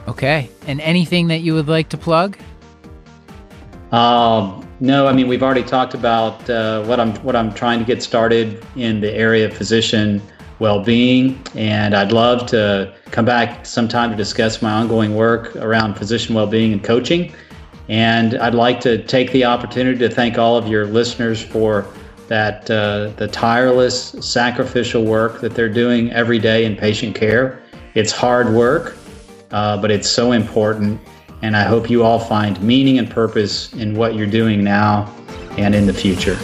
Okay. And anything that you would like to plug? Um, no, I mean, we've already talked about uh, what I'm what I'm trying to get started in the area of physician well-being, and I'd love to come back sometime to discuss my ongoing work around physician well-being and coaching. And I'd like to take the opportunity to thank all of your listeners for that uh, the tireless, sacrificial work that they're doing every day in patient care. It's hard work, uh, but it's so important. And I hope you all find meaning and purpose in what you're doing now and in the future.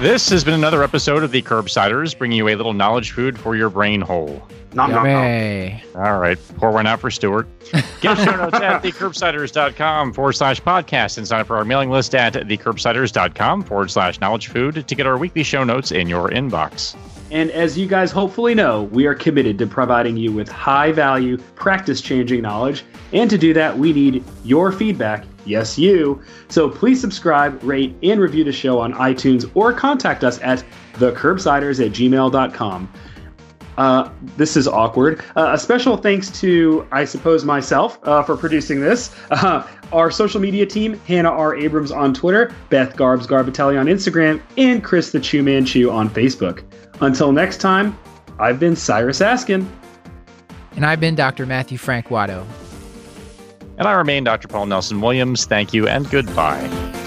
This has been another episode of The Curbsiders, bringing you a little knowledge food for your brain hole. Nom, nom, nom. All right. Pour one out for Stuart. Get show notes at thecurbsiders.com forward slash podcast and sign up for our mailing list at thecurbsiders.com forward slash knowledge food to get our weekly show notes in your inbox. And as you guys hopefully know, we are committed to providing you with high-value, practice-changing knowledge. And to do that, we need your feedback. Yes, you. So please subscribe, rate, and review the show on iTunes or contact us at the curbsiders at gmail dot com. Uh, this is awkward. Uh, a special thanks to, I suppose, myself uh, for producing this. Uh, our social media team, Hannah R. Abrams on Twitter, Beth Garbs Garbatelli on Instagram, and Chris the Chew Man Chew on Facebook. Until next time, I've been Cyrus Askin. And I've been Doctor Matthew Frank Watto. And I remain Doctor Paul Nelson Williams. Thank you and goodbye.